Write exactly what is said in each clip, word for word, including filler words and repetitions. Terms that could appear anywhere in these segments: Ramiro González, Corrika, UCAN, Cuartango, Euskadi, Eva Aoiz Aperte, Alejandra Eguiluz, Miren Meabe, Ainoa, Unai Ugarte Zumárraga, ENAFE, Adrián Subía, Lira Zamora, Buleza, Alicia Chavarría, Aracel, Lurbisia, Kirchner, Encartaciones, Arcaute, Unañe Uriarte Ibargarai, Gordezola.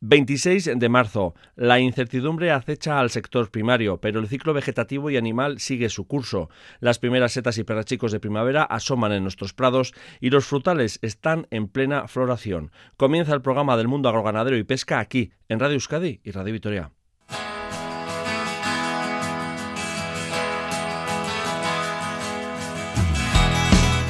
veintiséis de marzo. La incertidumbre acecha al sector primario, pero el ciclo vegetativo y animal sigue su curso. Las primeras setas y perrachicos de primavera asoman en nuestros prados y los frutales están en plena floración. Comienza el programa del mundo agroganadero y pesca aquí, en Radio Euskadi y Radio Vitoria.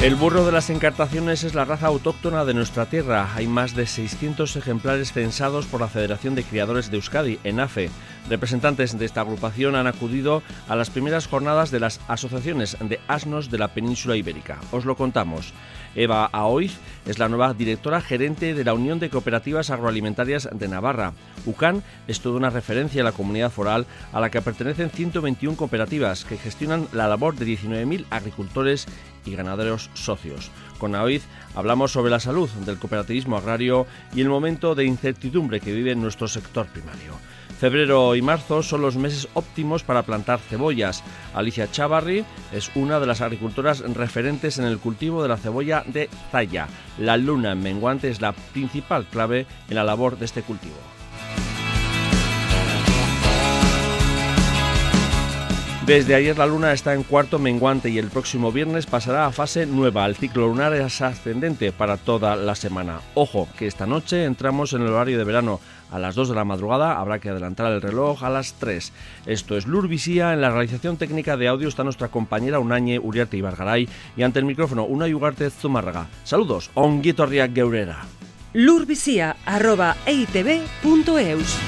El burro de las encartaciones es la raza autóctona de nuestra tierra. Hay más de seiscientos ejemplares censados por la Federación de Criadores de Euskadi, ENAFE. Representantes de esta agrupación han acudido a las primeras jornadas de las asociaciones de asnos de la península ibérica. Os lo contamos. Eva Aoiz es la nueva directora gerente de la Unión de Cooperativas Agroalimentarias de Navarra. UCAN es toda una referencia a la comunidad foral a la que pertenecen ciento veintiuno cooperativas que gestionan la labor de diecinueve mil agricultores y ganaderos socios. Con Aoiz hablamos sobre la salud del cooperativismo agrario y el momento de incertidumbre que vive nuestro sector primario. Febrero y marzo son los meses óptimos para plantar cebollas. Alicia Chavarría es una de las agricultoras referentes en el cultivo de la cebolla de Zalla. La luna menguante es la principal clave en la labor de este cultivo. Desde ayer la luna está en cuarto menguante y el próximo viernes pasará a fase nueva. El ciclo lunar es ascendente para toda la semana. Ojo, que esta noche entramos en el horario de verano. A las dos de la madrugada habrá que adelantar el reloj a las tres. Esto es Lurvisía. En la realización técnica de audio está nuestra compañera Unañe Uriarte Ibargarai y ante el micrófono Unai Ugarte Zumárraga. Saludos, ongi etorriak geurera. lurvisía arroba e i te be punto eus.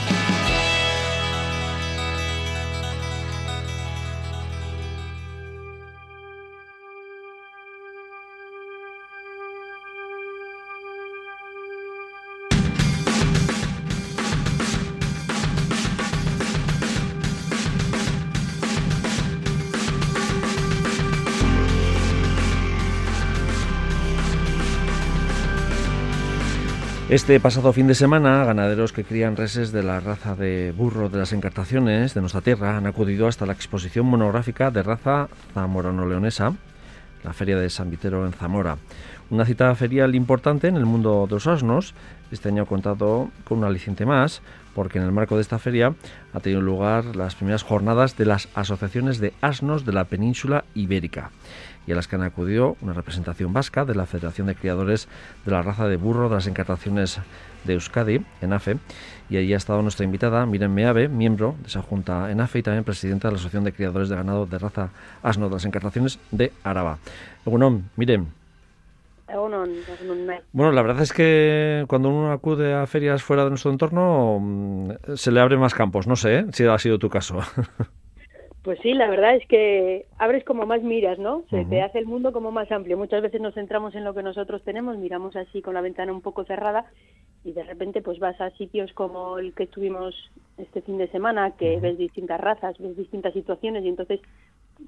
Este pasado fin de semana, ganaderos que crían reses de la raza de burro de las encartaciones de nuestra tierra han acudido hasta la exposición monográfica de raza zamorano-leonesa, la Feria de San Vitero en Zamora. Una cita ferial importante en el mundo de los asnos. Este año ha contado con un aliciente más, porque en el marco de esta feria ha tenido lugar las primeras jornadas de las asociaciones de asnos de la península ibérica, y a las que han acudido una representación vasca de la Federación de Criadores de la Raza de Burro de las Encartaciones de Euskadi, ENAFE, y allí ha estado nuestra invitada Miren Meabe, miembro de esa junta ENAFE y también presidenta de la Asociación de Criadores de Ganado de Raza Asno de las Encartaciones de Araba. Egunon, Miren. Egunon, egunon. Bueno, la verdad es que cuando uno acude a ferias fuera de nuestro entorno se le abren más campos, no sé, ¿eh? Si ha sido tu caso. Pues sí, la verdad es que abres como más miras, ¿no? Se uh-huh. te hace el mundo como más amplio. Muchas veces nos centramos en lo que nosotros tenemos, miramos así con la ventana un poco cerrada y de repente pues vas a sitios como el que estuvimos este fin de semana, que uh-huh. ves distintas razas, ves distintas situaciones y entonces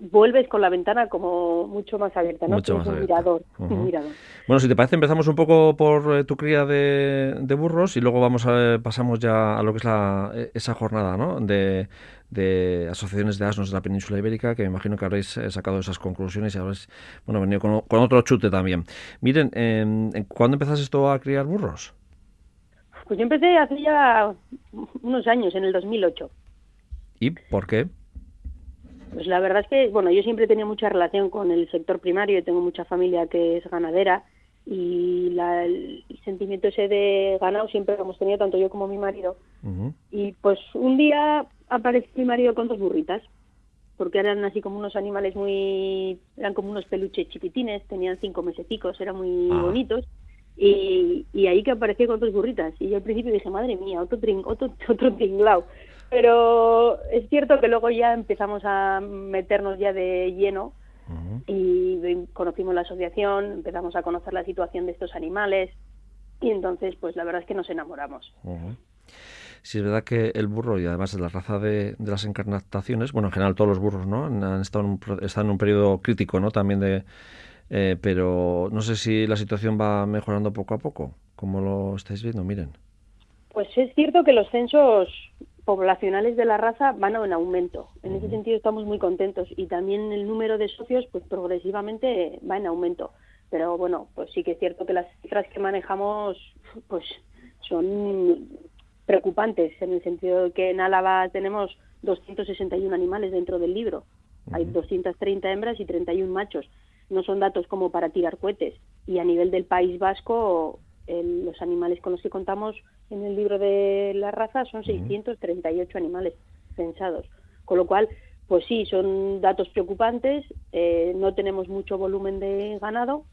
vuelves con la ventana como mucho más abierta, ¿no? Mucho más abierta. Un mirador, uh-huh. un mirador. Bueno, si te parece empezamos un poco por eh, tu cría de, de burros y luego vamos a, pasamos ya a lo que es la, esa jornada, ¿no? De... de asociaciones de asnos de la península ibérica, que me imagino que habréis eh, sacado esas conclusiones y habréis bueno, venido con, con otro chute también. Miren, eh, ¿cuándo empezaste tú a criar burros? Pues yo empecé hace ya unos años, en el dos mil ocho. ¿Y por qué? Pues la verdad es que, bueno, yo siempre he tenido mucha relación con el sector primario, tengo mucha familia que es ganadera y la, el sentimiento ese de ganado siempre lo hemos tenido tanto yo como mi marido. Uh-huh. Y pues un día aparece mi marido con dos burritas, porque eran así como unos animales muy... eran como unos peluches chiquitines, tenían cinco mesecicos, eran muy ah. bonitos, y, y ahí que apareció con dos burritas. Y yo al principio dije, madre mía, otro trin, otro, otro tinglao. Pero es cierto que luego ya empezamos a meternos ya de lleno, uh-huh. y conocimos la asociación, empezamos a conocer la situación de estos animales, y entonces pues la verdad es que nos enamoramos. Uh-huh. Sí, es verdad que el burro, y además de la raza de, de las encartaciones, bueno, en general todos los burros, ¿no? Han estado en un, están en un periodo crítico, ¿no? También de... Eh, pero no sé si la situación va mejorando poco a poco, como lo estáis viendo, miren. Pues es cierto que los censos poblacionales de la raza van en aumento. En uh-huh. ese sentido estamos muy contentos. Y también el número de socios, pues progresivamente va en aumento. Pero bueno, pues sí que es cierto que las cifras que manejamos, pues son... preocupantes, en el sentido de que en Álava tenemos doscientos sesenta y uno animales dentro del libro. Hay doscientas treinta hembras y treinta y uno machos. No son datos como para tirar cohetes. Y a nivel del País Vasco, el, los animales con los que contamos en el libro de la raza son seiscientos treinta y ocho animales censados. Con lo cual, pues sí, son datos preocupantes. Eh, no tenemos mucho volumen de ganado,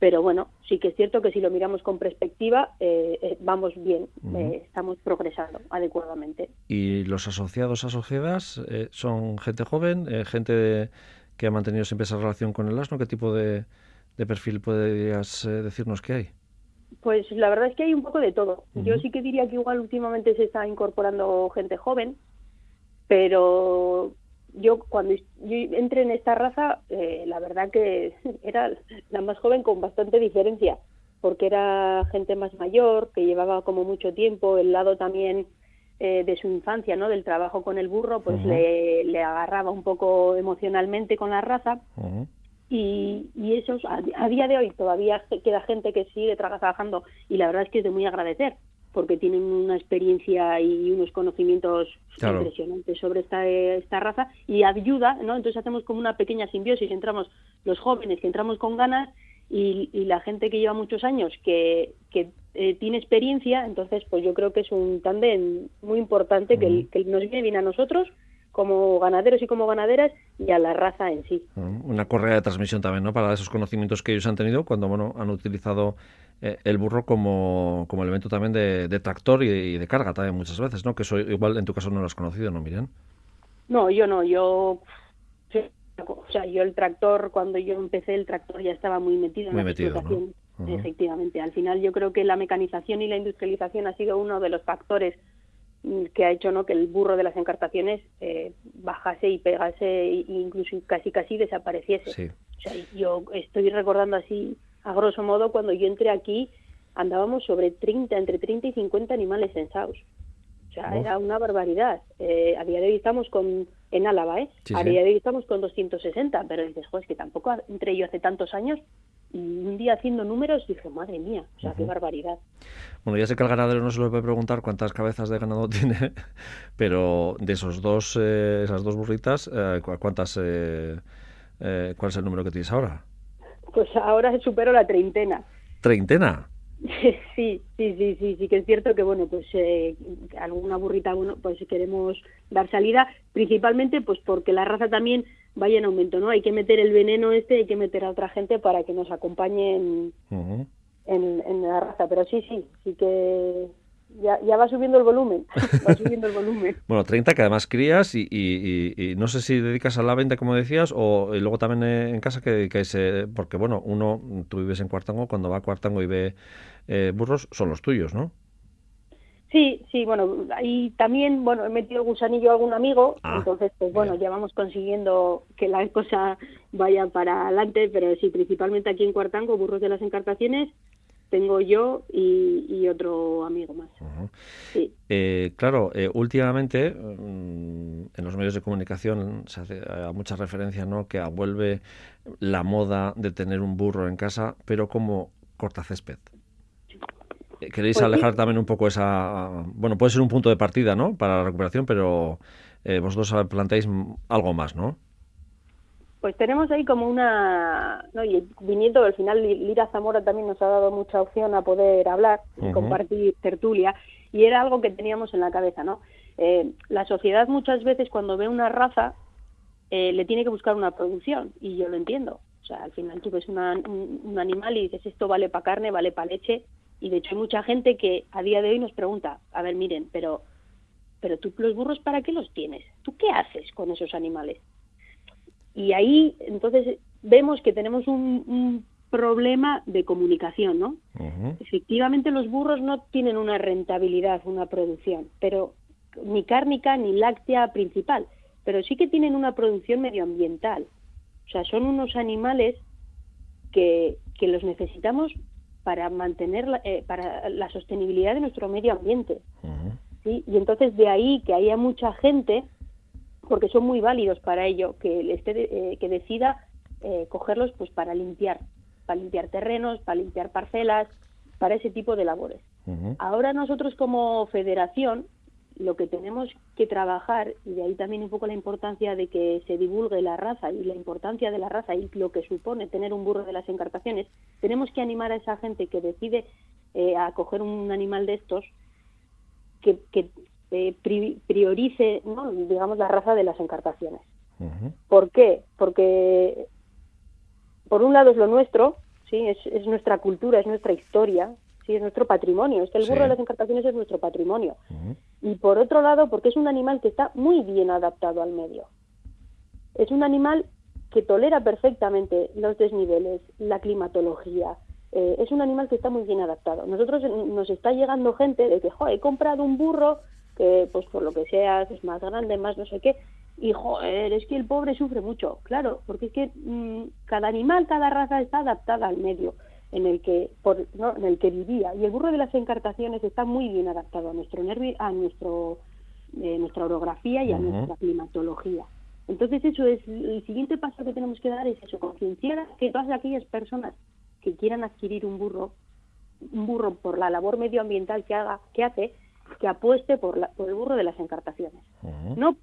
pero bueno, sí que es cierto que si lo miramos con perspectiva, eh, eh, vamos bien, uh-huh. eh, estamos progresando adecuadamente. ¿Y los asociados a asociadas eh, son gente joven, eh, gente de, que ha mantenido siempre esa relación con el asno? ¿Qué tipo de, de perfil podrías eh, decirnos que hay? Pues la verdad es que hay un poco de todo. Uh-huh. Yo sí que diría que igual últimamente se está incorporando gente joven, pero... Yo cuando yo entré en esta raza, eh, la verdad que era la más joven con bastante diferencia, porque era gente más mayor, que llevaba como mucho tiempo, el lado también eh, de su infancia, ¿no? Del trabajo con el burro, pues uh-huh. le, le agarraba un poco emocionalmente con la raza. Uh-huh. Y, y eso, a, a día de hoy todavía queda gente que sigue trabajando, y la verdad es que es de muy agradecer, porque tienen una experiencia y unos conocimientos claro. impresionantes sobre esta, esta raza, y ayuda, ¿no? Entonces hacemos como una pequeña simbiosis, entramos los jóvenes que entramos con ganas y, y la gente que lleva muchos años, que, que eh, tiene experiencia, entonces pues yo creo que es un tándem muy importante uh-huh. que, que nos viene bien a nosotros como ganaderos y como ganaderas y a la raza en sí. Uh-huh. Una correa de transmisión también, ¿no? Para esos conocimientos que ellos han tenido cuando bueno han utilizado... el burro como, como elemento también de, de tractor y de, y de carga también muchas veces, ¿no? Que eso igual en tu caso no lo has conocido, ¿no, Miren? No, yo no, yo... O sea, yo el tractor, cuando yo empecé el tractor ya estaba muy metido muy en la metido, explotación. ¿No? Uh-huh. Efectivamente, al final yo creo que la mecanización y la industrialización ha sido uno de los factores que ha hecho, ¿no?, que el burro de las encartaciones eh, bajase y pegase e incluso casi casi desapareciese. Sí. O sea, yo estoy recordando así... A grosso modo, cuando yo entré aquí, andábamos sobre treinta, entre treinta y cincuenta animales censados. O sea, oh. era una barbaridad. Eh, a día de hoy estamos con, en Álava, ¿eh? Sí, a sí. día de hoy estamos con doscientos sesenta, pero dices, joder, es que tampoco entré yo hace tantos años, y un día haciendo números dije, madre mía, o sea, uh-huh. qué barbaridad. Bueno, ya sé que al ganadero no se lo voy a preguntar cuántas cabezas de ganado tiene, pero de esos dos, eh, esas dos burritas, eh, ¿cuántas, eh, eh, ¿cuál es el número que tienes ahora? Pues ahora supero la treintena. ¿Treintena? Sí, sí, sí, sí, sí que es cierto que, bueno, pues eh, alguna burrita, bueno, pues queremos dar salida, principalmente pues porque la raza también vaya en aumento, ¿no? Hay que meter el veneno este, hay que meter a otra gente para que nos acompañen uh-huh. en, en la raza, pero sí, sí, sí que... Ya, ya va subiendo el volumen, va subiendo el volumen. Bueno, treinta que además crías y, y, y, y no sé si dedicas a la venta, como decías, o y luego también en casa que dedicáis, eh, porque bueno, uno, tú vives en Cuartango, cuando va a Cuartango y ve eh, burros, son los tuyos, ¿no? Sí, sí, bueno, y también, bueno, he metido el gusanillo a algún amigo, ah, entonces, pues bueno, bien. Ya vamos consiguiendo que la cosa vaya para adelante, pero sí, principalmente aquí en Cuartango, burros de las encartaciones, tengo yo y, y otro amigo más. Uh-huh. Sí. Eh, claro, eh, últimamente en los medios de comunicación se hace a mucha referencia, ¿no?, que vuelve la moda de tener un burro en casa, pero como cortacésped. Eh, ¿Queréis pues alejar sí. también un poco esa... Bueno, puede ser un punto de partida, ¿no?, para la recuperación, pero eh, vosotros planteáis algo más, ¿no? Pues tenemos ahí como una... ¿no? Y viniendo, al final Lira Zamora también nos ha dado mucha opción a poder hablar y uh-huh. compartir tertulia, y era algo que teníamos en la cabeza, ¿no? Eh, la sociedad muchas veces cuando ve una raza eh, le tiene que buscar una producción, y yo lo entiendo. O sea, al final tú ves una, un, un animal y dices, esto vale para carne, vale para leche, y de hecho hay mucha gente que a día de hoy nos pregunta, a ver, miren, pero, pero tú los burros, ¿para qué los tienes? ¿Tú qué haces con esos animales? Y ahí, entonces, vemos que tenemos un, un problema de comunicación, ¿no? Uh-huh. Efectivamente, los burros no tienen una rentabilidad, una producción, pero ni cárnica ni láctea principal, pero sí que tienen una producción medioambiental. O sea, son unos animales que, que los necesitamos para mantener la, eh, para la sostenibilidad de nuestro medio ambiente. Uh-huh. ¿Sí? Y entonces, de ahí que haya mucha gente... porque son muy válidos para ello, que este, eh, que decida eh, cogerlos pues para limpiar, para limpiar terrenos, para limpiar parcelas, para ese tipo de labores. Uh-huh. Ahora nosotros como federación lo que tenemos que trabajar, y de ahí también un poco la importancia de que se divulgue la raza y la importancia de la raza y lo que supone tener un burro de las encartaciones, tenemos que animar a esa gente que decide eh, a coger un animal de estos que, que eh, priorice, ¿no?, digamos, la raza de las encartaciones. Uh-huh. ¿Por qué? Porque por un lado es lo nuestro, sí, es, es nuestra cultura, es nuestra historia, sí, es nuestro patrimonio. Es que el burro sí. de las encartaciones es nuestro patrimonio. Uh-huh. Y por otro lado, porque es un animal que está muy bien adaptado al medio. Es un animal que tolera perfectamente los desniveles, la climatología. Eh, es un animal que está muy bien adaptado. Nosotros nos está llegando gente de que, jo, he comprado un burro que, pues por lo que sea, es más grande, más no sé qué. Y, joder, es que el pobre sufre mucho. Claro, porque es que mmm, cada animal, cada raza está adaptada al medio en el que por, no, en el que vivía, y el burro de las encartaciones está muy bien adaptado a nuestro nervio, a nuestro eh, nuestra orografía y a uh-huh. nuestra climatología. Entonces eso es el siguiente paso que tenemos que dar, es eso, concienciar a que todas aquellas personas que quieran adquirir un burro, un burro por la labor medioambiental que haga, que hace, que apueste por, la, por el burro de las encartaciones. Uh-huh. No,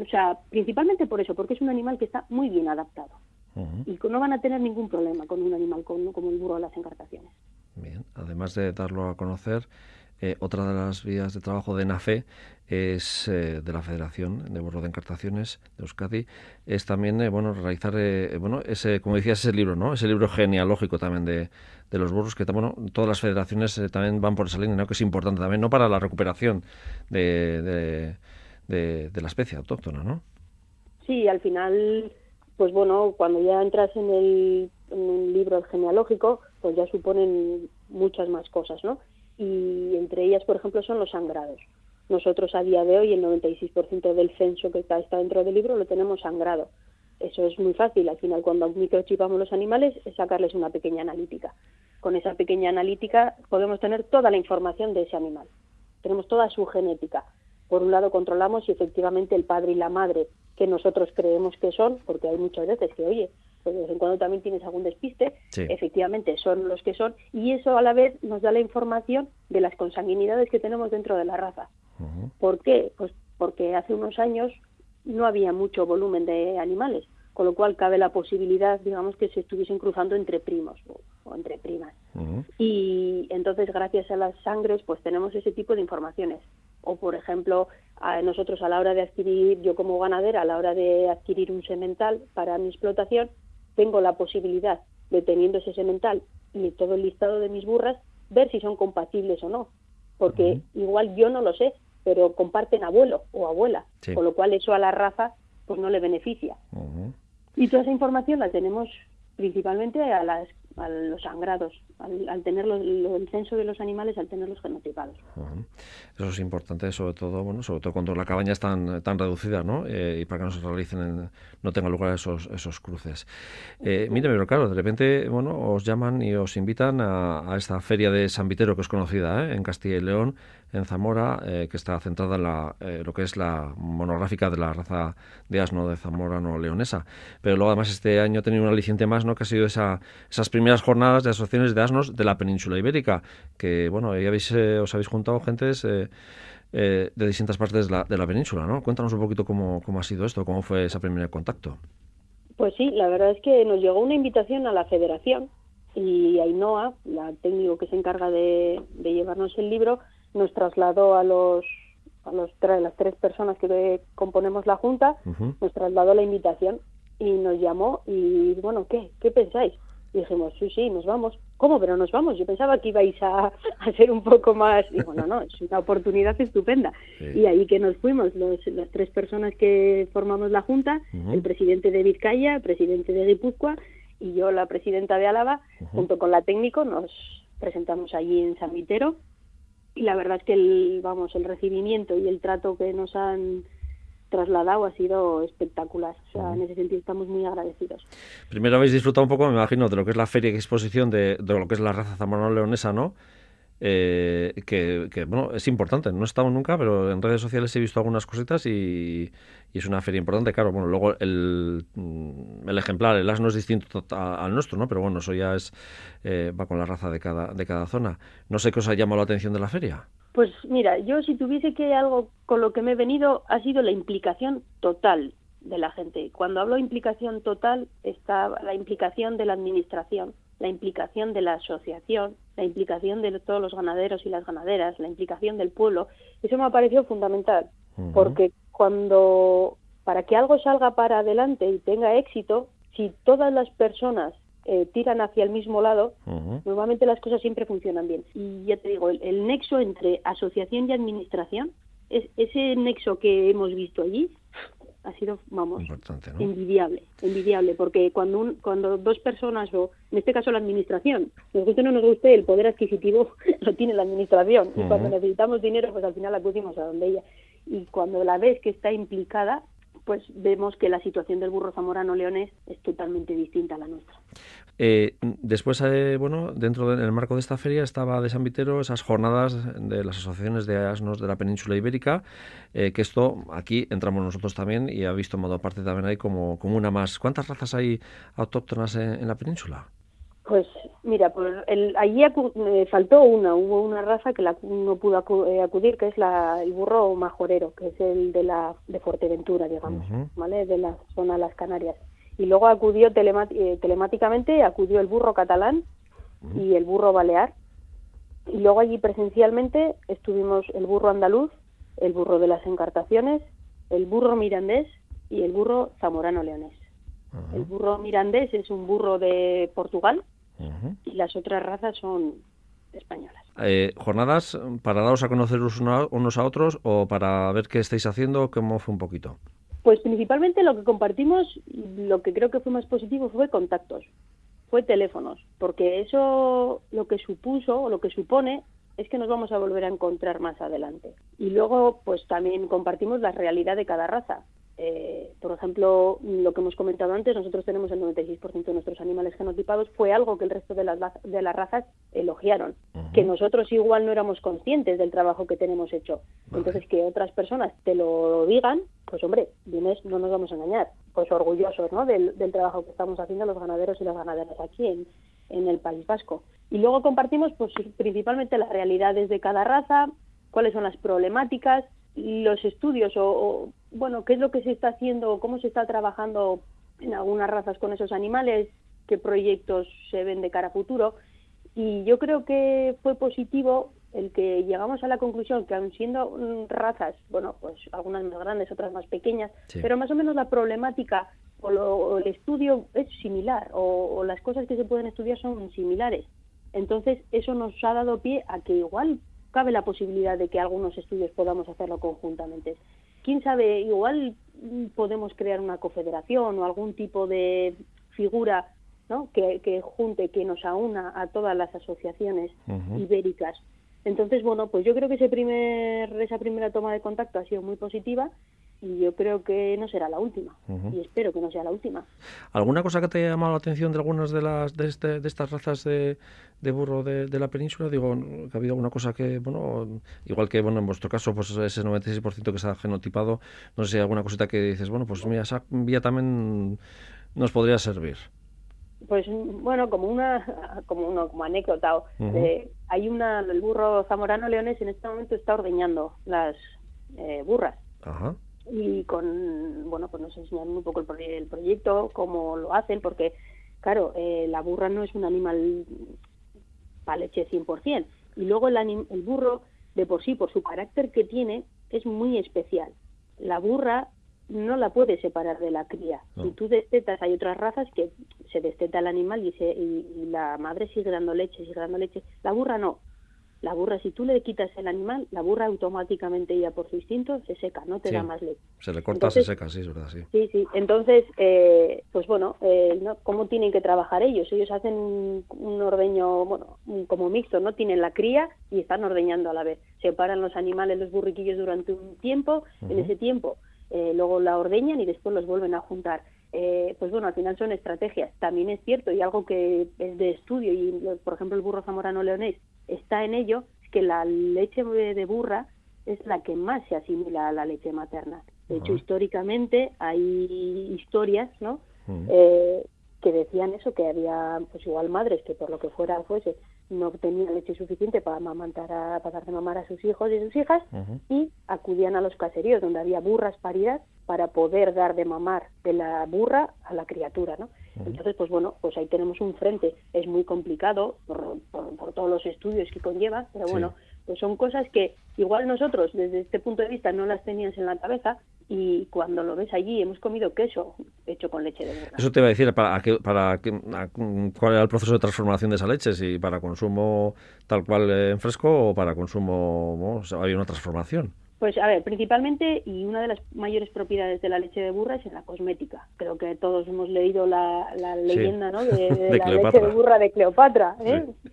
o sea, principalmente por eso, porque es un animal que está muy bien adaptado. Uh-huh. Y no van a tener ningún problema con un animal como, como el burro de las encartaciones. Bien, además de darlo a conocer, eh, otra de las vías de trabajo de ENAFE es eh, de la Federación de Burro de Encartaciones de Euskadi, es también eh, bueno realizar eh, bueno ese, como decías, ese libro, ¿no? Ese libro genealógico también de, de los burros, que bueno, todas las federaciones eh, también van por esa línea, ¿no? Que es importante también, no, para la recuperación de, de, de, de la especie autóctona, ¿no? Sí, al final, pues bueno, cuando ya entras en el en un libro genealógico, pues ya suponen muchas más cosas, ¿no? Y entre ellas, por ejemplo, son los sangrados. Nosotros a día de hoy el noventa y seis por ciento del censo que está, está dentro del libro lo tenemos sangrado. Eso es muy fácil. Al final, cuando microchipamos los animales, es sacarles una pequeña analítica. Con esa pequeña analítica podemos tener toda la información de ese animal. Tenemos toda su genética. Por un lado, controlamos si efectivamente el padre y la madre que nosotros creemos que son, porque hay muchas veces que, oye, pues de vez en cuando también tienes algún despiste, sí. efectivamente son los que son, y eso a la vez nos da la información de las consanguinidades que tenemos dentro de la raza. Uh-huh. ¿Por qué? Pues porque hace unos años no había mucho volumen de animales, con lo cual cabe la posibilidad, digamos, que se estuviesen cruzando entre primos o, o entre primas. Uh-huh. Y entonces, gracias a las sangres, pues tenemos ese tipo de informaciones. O, por ejemplo, a nosotros a la hora de adquirir, yo como ganadera, a la hora de adquirir un semental para mi explotación, tengo la posibilidad de, teniendo ese semental y todo el listado de mis burras, ver si son compatibles o no. Porque uh-huh. igual yo no lo sé, pero comparten abuelo o abuela, sí. con lo cual eso a la raza pues no le beneficia. Uh-huh. Y toda esa información la tenemos principalmente a, las, a los sangrados, al, al tener los, el censo de los animales, al tener los genotipados. Uh-huh. Eso es importante, sobre todo, bueno, sobre todo cuando la cabaña es tan, tan reducida, ¿no? Eh, y para que no se realicen, en, no tengan lugar esos, esos cruces. Eh, uh-huh. Mire, pero claro, de repente, bueno, os llaman y os invitan a, a esta feria de San Vitero, que es conocida, ¿eh? En Castilla y León, en Zamora, eh, que está centrada en la, eh, lo que es la monográfica de la raza de asno de Zamora no leonesa. Pero luego, además, este año ha tenido un aliciente más, ¿no?, que ha sido esa, esas primeras jornadas de asociaciones de asnos de la península ibérica, que, bueno, ahí habéis, eh, os habéis juntado gentes eh, eh, de distintas partes de la, de la península, ¿no? Cuéntanos un poquito cómo, cómo ha sido esto, cómo fue ese primer contacto. Pues sí, la verdad es que nos llegó una invitación a la federación y Ainoa, la técnico que se encarga de, de llevarnos el libro, nos trasladó a los a los a las tres personas que componemos la junta, uh-huh. nos trasladó la invitación y nos llamó y, bueno, ¿qué? ¿Qué pensáis? Y dijimos, sí, sí, nos vamos. ¿Cómo? Pero nos vamos. Yo pensaba que ibais a, a ser un poco más... Y bueno, no, es una oportunidad estupenda. Sí. Y ahí que nos fuimos, los, las tres personas que formamos la junta, uh-huh. el presidente de Vizcaya, el presidente de Guipúzcoa y yo, la presidenta de Álava, uh-huh. junto con la técnico, nos presentamos allí en San Vitero. Y la verdad es que el, vamos, el recibimiento y el trato que nos han trasladado ha sido espectacular. O sea, uh-huh. en ese sentido estamos muy agradecidos. Primero habéis disfrutado un poco, me imagino, de lo que es la feria y exposición de, de lo que es la raza zamorano-leonesa, ¿no? eh, que, que bueno, es importante. No he estado nunca, pero en redes sociales he visto algunas cositas y, y es una feria importante. Claro, bueno, luego el, el ejemplar, el asno es distinto a, al nuestro, ¿no? Pero bueno, eso ya es eh, va con la raza de cada, de cada zona. No sé qué os ha llamado la atención de la feria. Pues mira, yo si tuviese que algo con lo que me he venido ha sido la implicación total de la gente. Cuando hablo de implicación total está la implicación de la administración, la implicación de la asociación, la implicación de todos los ganaderos y las ganaderas, la implicación del pueblo. Eso me ha parecido fundamental, uh-huh. porque cuando para que algo salga para adelante y tenga éxito, si todas las personas Eh, tiran hacia el mismo lado, uh-huh. normalmente las cosas siempre funcionan bien. Y ya te digo, el, el nexo entre asociación y administración, es, ese nexo que hemos visto allí, ha sido, vamos, importante, ¿no? envidiable, envidiable, porque cuando un, cuando dos personas, o en este caso la administración, nos guste o no nos guste, el poder adquisitivo lo tiene la administración, uh-huh. y cuando necesitamos dinero, pues al final acudimos a donde ella. Y cuando la ves que está implicada, pues vemos que la situación del burro zamorano leonés es totalmente distinta a la nuestra. Eh, después, eh, bueno, dentro del de, marco de esta feria estaba de San Vitero esas jornadas de las asociaciones de asnos de la península ibérica, eh, que esto aquí entramos nosotros también y habéis tomado parte también ahí como, como una más. ¿Cuántas razas hay autóctonas en, en la península? Pues mira, pues el, allí acu- eh, faltó una, hubo una raza que la, no pudo acu- eh, acudir, que es la, el burro majorero, que es el de la de Fuerteventura, digamos, uh-huh. ¿vale? De la zona de las Canarias. Y luego acudió telema- eh, telemáticamente, acudió el burro catalán uh-huh. y el burro balear. Y luego allí presencialmente estuvimos el burro andaluz, el burro de las encartaciones, el burro mirandés y el burro zamorano leonés. Uh-huh. El burro mirandés es un burro de Portugal. Uh-huh. Y las otras razas son españolas. Eh, ¿Jornadas para daros a conoceros unos a otros o para ver qué estáis haciendo? ¿Cómo fue un poquito? Pues principalmente lo que compartimos, lo que creo que fue más positivo fue contactos, fue teléfonos, porque eso lo que supuso o lo que supone es que nos vamos a volver a encontrar más adelante. Y luego pues también compartimos la realidad de cada raza. Eh, por ejemplo, lo que hemos comentado antes, nosotros tenemos el noventa y seis por ciento de nuestros animales genotipados, fue algo que el resto de las, de las razas elogiaron, uh-huh. que nosotros igual no éramos conscientes del trabajo que tenemos hecho. Vale. Entonces, que otras personas te lo digan, pues hombre, dime, no nos vamos a engañar, pues orgullosos, ¿no? del, del trabajo que estamos haciendo los ganaderos y las ganaderas aquí en, en el País Vasco. Y luego compartimos pues principalmente las realidades de cada raza, cuáles son las problemáticas, los estudios o, o bueno, qué es lo que se está haciendo o cómo se está trabajando en algunas razas con esos animales, qué proyectos se ven de cara a futuro. Y yo creo que fue positivo el que llegamos a la conclusión que aun siendo razas, bueno, pues algunas más grandes, otras más pequeñas, sí. pero más o menos la problemática o, lo, o el estudio es similar o, o las cosas que se pueden estudiar son similares. Entonces eso nos ha dado pie a que igual cabe la posibilidad de que algunos estudios podamos hacerlo conjuntamente. Quién sabe, igual podemos crear una confederación o algún tipo de figura, ¿no? que, que junte, que nos aúna a todas las asociaciones uh-huh. ibéricas. Entonces, bueno, pues yo creo que ese primer, esa primera toma de contacto ha sido muy positiva. Y yo creo que no será la última, uh-huh. y espero que no sea la última. ¿Alguna cosa que te haya llamado la atención de algunas de las de, este, de estas razas de, de burro de, de la península? Digo, ¿ha habido alguna cosa que, bueno, igual que bueno en vuestro caso, pues ese noventa y seis por ciento que se ha genotipado, no sé si hay alguna cosita que dices, bueno, pues mira, esa vía también nos podría servir? Pues bueno, como una como una como anécdota, uh-huh. eh, hay una, el burro zamorano leonés en este momento está ordeñando las eh, burras. Ajá. Y con, bueno, pues nos enseñaron un poco el, proye- el proyecto, cómo lo hacen, porque, claro, eh, la burra no es un animal para leche cien por ciento. Y luego el, anim- el burro, de por sí, por su carácter que tiene, es muy especial. La burra no la puedes separar de la cría. No. Si tú destetas, hay otras razas que se desteta el animal y, se, y, y la madre sigue dando leche, sigue dando leche. La burra no. La burra, si tú le quitas el animal, la burra automáticamente ya por su instinto se seca, no te sí. da más leche. Se le corta, entonces, se seca, sí, es verdad, sí. Sí, sí. Entonces, eh, pues bueno, eh, ¿no? ¿Cómo tienen que trabajar ellos? Ellos hacen un, un ordeño, bueno, un, como mixto, ¿no? Tienen la cría y están ordeñando a la vez. Separan los animales, los burriquillos durante un tiempo, uh-huh. en ese tiempo eh, luego la ordeñan y después los vuelven a juntar. Eh, pues bueno, al final son estrategias. También es cierto y algo que es de estudio y, por ejemplo, el burro zamorano leonés está en ello que la leche de burra es la que más se asimila a la leche materna. De hecho, uh-huh. históricamente hay historias, ¿no?, uh-huh. eh, que decían eso, que había pues igual madres que por lo que fuera fuese no tenían leche suficiente para amamantar a, para dar de mamar a sus hijos y sus hijas, uh-huh. y acudían a los caseríos donde había burras paridas para poder dar de mamar de la burra a la criatura, ¿no? Uh-huh. Entonces, pues bueno, pues ahí tenemos un frente. Es muy complicado por, por, por todos los estudios que conlleva, pero sí. bueno, pues son cosas que igual nosotros desde este punto de vista no las teníamos en la cabeza. Y cuando lo ves allí, hemos comido queso hecho con leche de burra. Eso te iba a decir, para, para, para, para ¿cuál era el proceso de transformación de esa leche? ¿Si para consumo tal cual en fresco o para consumo, ¿no? O sea, ¿había una transformación? Pues a ver, principalmente, y una de las mayores propiedades de la leche de burra es en la cosmética. Creo que todos hemos leído la, la leyenda, sí. ¿no? de, de, de la Cleopatra. Leche de burra de Cleopatra, ¿eh? Sí.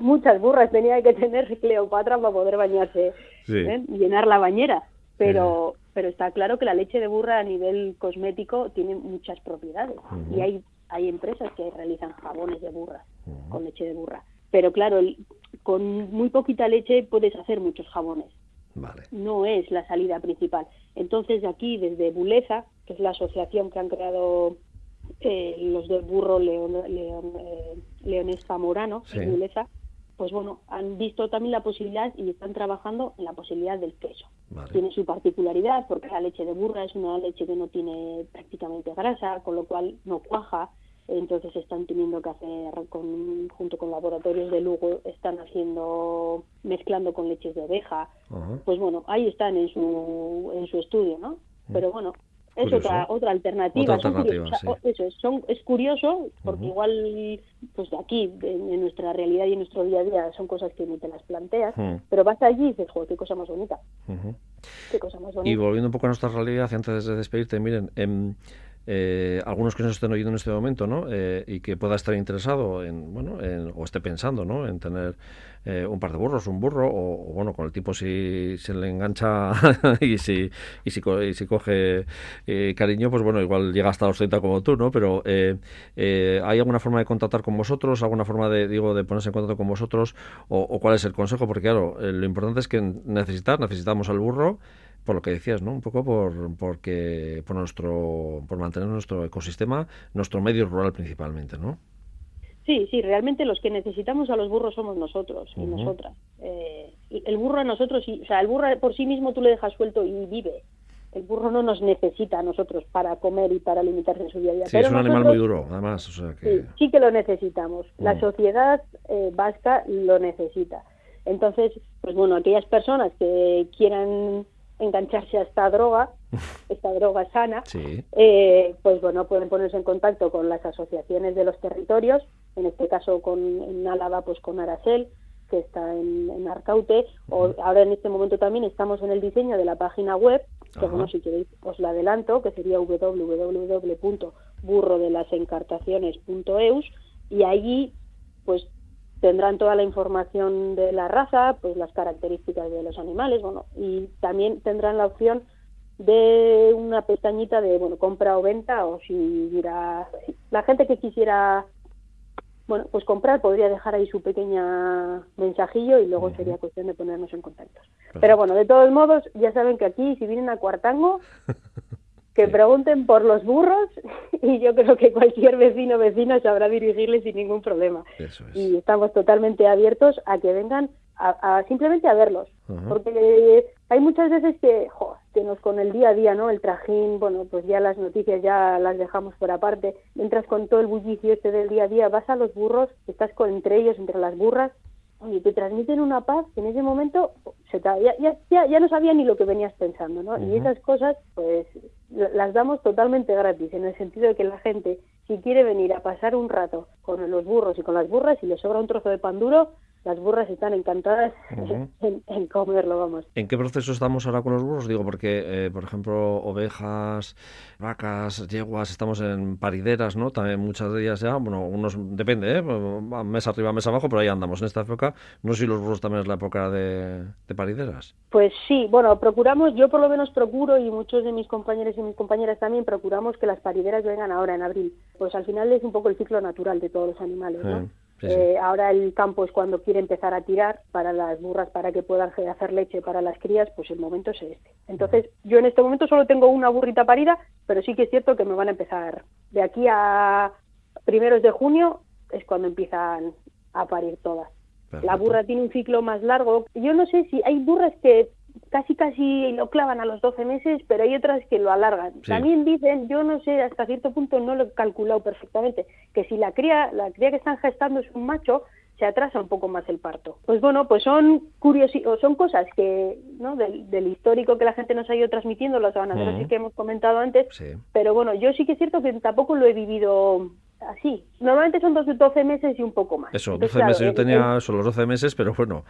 Muchas burras tenía que tener Cleopatra para poder bañarse, sí. ¿eh? Llenar la bañera. Pero... Eh. pero está claro que la leche de burra a nivel cosmético tiene muchas propiedades. Uh-huh. Y hay, hay empresas que realizan jabones de burra, uh-huh. con leche de burra. Pero claro, el, con muy poquita leche puedes hacer muchos jabones. Vale. No es la salida principal. Entonces aquí, desde Buleza, que es la asociación que han creado eh, los del burro León, León, eh, Leones Zamorano, sí. en Buleza, pues bueno, han visto también la posibilidad y están trabajando en la posibilidad del queso. Vale. Tiene su particularidad porque la leche de burra es una leche que no tiene prácticamente grasa, con lo cual no cuaja. Entonces están teniendo que hacer, con, junto con laboratorios de Lugo, están haciendo, mezclando con leches de oveja. Uh-huh. Pues bueno, ahí están en su, en su estudio, ¿no? Uh-huh. Pero bueno, es otra, otra alternativa. Otra alternativa, sí. O sea, eso es, son, es curioso porque uh-huh. igual pues aquí, en, en nuestra realidad y en nuestro día a día, son cosas que ni te las planteas, uh-huh. pero vas allí y dices, joder, qué cosa más bonita. Uh-huh. Qué cosa más bonita. Y volviendo un poco a nuestra realidad, antes de despedirte, miren, em, eh, algunos que nos estén oyendo en este momento, ¿no? Eh, y que pueda estar interesado en, bueno, en, o esté pensando, ¿no?, en tener eh, un par de burros, un burro, o, o bueno, con el tipo si se le engancha y si y si, co- y si coge eh, cariño, pues bueno, igual llega hasta los treinta como tú, ¿no? Pero eh, eh, ¿hay alguna forma de contactar con vosotros? ¿Alguna forma de, digo, de ponerse en contacto con vosotros? ¿O, o cuál es el consejo? Porque claro, eh, lo importante es que necesitar, necesitamos al burro, por lo que decías, ¿no? Un poco por porque por nuestro por mantener nuestro ecosistema, nuestro medio rural principalmente, ¿no? Sí, sí, realmente los que necesitamos a los burros somos nosotros y uh-huh. nosotras. Eh, el burro a nosotros, o sea, el burro por sí mismo tú le dejas suelto y vive. El burro no nos necesita a nosotros para comer y para alimentarse en su día a día. Sí, pero es un nosotros, animal muy duro, además. O sea que... Sí, sí que lo necesitamos. Uh-huh. La sociedad eh, vasca lo necesita. Entonces, pues bueno, aquellas personas que quieran engancharse a esta droga, esta droga sana, sí. eh, pues bueno, pueden ponerse en contacto con las asociaciones de los territorios, en este caso con, en Álava, pues con Aracel, que está en, en Arcaute, uh-huh. o ahora en este momento también estamos en el diseño de la página web, que uh-huh. bueno, si queréis os la adelanto, que sería doble u doble u doble u punto burro de las encartaciones punto e u ese, y allí pues tendrán toda la información de la raza, pues las características de los animales, bueno, y también tendrán la opción de una pestañita de, bueno, compra o venta, o si dirá, la gente que quisiera, bueno, pues comprar, podría dejar ahí su pequeña mensajillo y luego uh-huh. sería cuestión de ponernos en contacto. Claro. Pero bueno, de todos modos, ya saben que aquí, si vienen a Cuartango, que sí. pregunten por los burros y yo creo que cualquier vecino o vecina sabrá dirigirles sin ningún problema. Eso es. Y estamos totalmente abiertos a que vengan a, a simplemente a verlos. Uh-huh. Porque hay muchas veces que, jo, que nos con el día a día, ¿no? El trajín, bueno, pues ya las noticias ya las dejamos por aparte. Entras con todo el bullicio este del día a día, vas a los burros, estás con, entre ellos, entre las burras, y te transmiten una paz que en ese momento se te, ya, ya, ya no sabía ni lo que venías pensando, ¿no? Uh-huh. Y esas cosas, pues, las damos totalmente gratis, en el sentido de que la gente, si quiere venir a pasar un rato con los burros y con las burras, y le sobra un trozo de pan duro, las burras están encantadas uh-huh. en, en comerlo, vamos. ¿En qué proceso estamos ahora con los burros? Digo, porque, eh, por ejemplo, ovejas, vacas, yeguas, estamos en parideras, ¿no? También muchas de ellas ya, bueno, unos, depende, ¿eh? Mesa arriba, mesa abajo, pero ahí andamos en esta época. No sé si los burros también es la época de, de parideras. Pues sí, bueno, procuramos, yo por lo menos procuro, y muchos de mis compañeros y mis compañeras también, procuramos que las parideras vengan ahora en abril. Pues al final es un poco el ciclo natural de todos los animales, ¿no? Sí. Sí, sí. Eh, ahora el campo es cuando quiere empezar a tirar para las burras, para que puedan hacer leche para las crías, pues el momento es este. Entonces, yo en este momento solo tengo una burrita parida, pero sí que es cierto que me van a empezar, de aquí a primeros de junio es cuando empiezan a parir todas. Perfecto. La burra tiene un ciclo más largo. Yo no sé si hay burras que casi casi lo clavan a los doce meses, pero hay otras que lo alargan. Sí. También dicen, yo no sé, hasta cierto punto no lo he calculado perfectamente, que si la cría, la cría que están gestando es un macho, se atrasa un poco más el parto. Pues bueno, pues son curiosi- o son cosas que, ¿no?, del, del histórico que la gente nos ha ido transmitiendo, las abandonas uh-huh. que hemos comentado antes, sí. Pero bueno, yo sí que es cierto que tampoco lo he vivido así. Normalmente son doce meses y un poco más. Eso, doce Entonces, meses, claro, yo tenía eh, solo doce meses, pero bueno...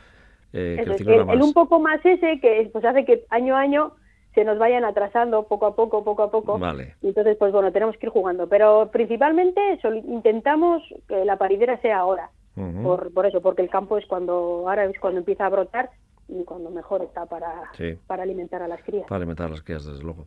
Eh, que el, el, el un poco más ese que pues hace que año a año se nos vayan atrasando poco a poco, poco a poco. Vale. Y entonces, pues bueno, tenemos que ir jugando. Pero principalmente sol- intentamos que la paridera sea ahora. Uh-huh. Por, por eso, porque el campo es cuando ahora es cuando empieza a brotar y cuando mejor está para, sí. para alimentar a las crías. Para alimentar a las crías, desde luego.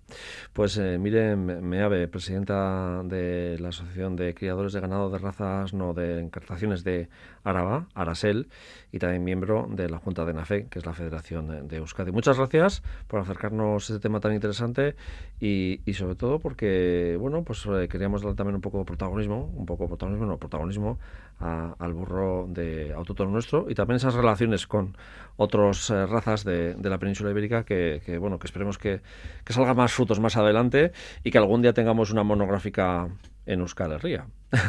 Pues eh, Miren Meabe, presidenta de la Asociación de Criadores de Ganado de Razas, no, de Encartaciones de Araba, Aracel, y también miembro de la Junta de ENAFE, que es la Federación de Euskadi. Muchas gracias por acercarnos a este tema tan interesante y, y sobre todo porque, bueno, pues eh, queríamos dar también un poco de protagonismo, un poco de protagonismo, no, protagonismo a, al burro de autóctono nuestro y también esas relaciones con otros razas de, de la península ibérica que, que bueno, que esperemos que, que salga más frutos más adelante y que algún día tengamos una monográfica en Euskal Herria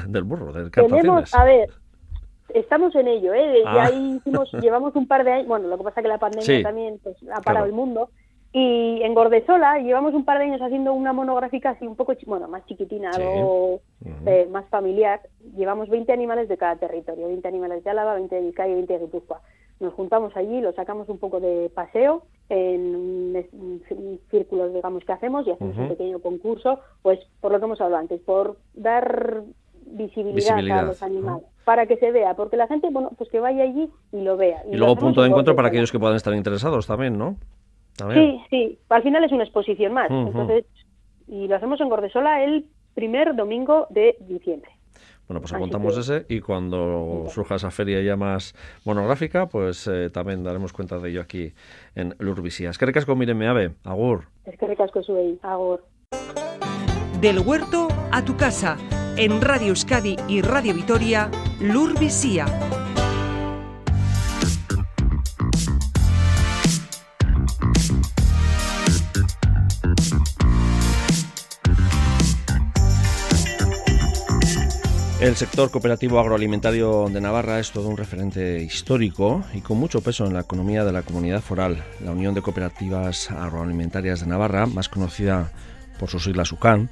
del burro, del Cartacenes. A ver, estamos en ello, ¿eh? Ah. Ahí hicimos, llevamos un par de años, bueno, lo que pasa es que la pandemia sí, también pues, ha parado claro. el mundo, y en Gordezola llevamos un par de años haciendo una monográfica así un poco, bueno, más chiquitina, sí. algo uh-huh. eh, más familiar. Llevamos veinte animales de cada territorio, veinte animales de Álava, veinte de Vizcaya y veinte de Guipúzcoa. Nos juntamos allí, lo sacamos un poco de paseo en, en círculos, digamos, que hacemos y hacemos uh-huh. un pequeño concurso, pues por lo que hemos hablado antes, por dar visibilidad, visibilidad. a los animales, uh-huh. para que se vea, porque la gente, bueno, pues que vaya allí y lo vea. Y, y luego punto de encuentro para aquellos que puedan estar interesados también, ¿no? También. Sí, sí, al final es una exposición más, uh-huh. entonces, y lo hacemos en Gordezola el primer domingo de diciembre. Bueno, pues apuntamos que... ese y cuando surja esa feria ya más monográfica, pues eh, también daremos cuenta de ello aquí en Lurbisia. Es que recasco, Miren Meabe, agur. Es que recasco, Suey, agur. Del huerto a tu casa, en Radio Euskadi y Radio Vitoria, Lurbisia. El sector cooperativo agroalimentario de Navarra es todo un referente histórico y con mucho peso en la economía de la comunidad foral. La Unión de Cooperativas Agroalimentarias de Navarra, más conocida por sus siglas UCAN,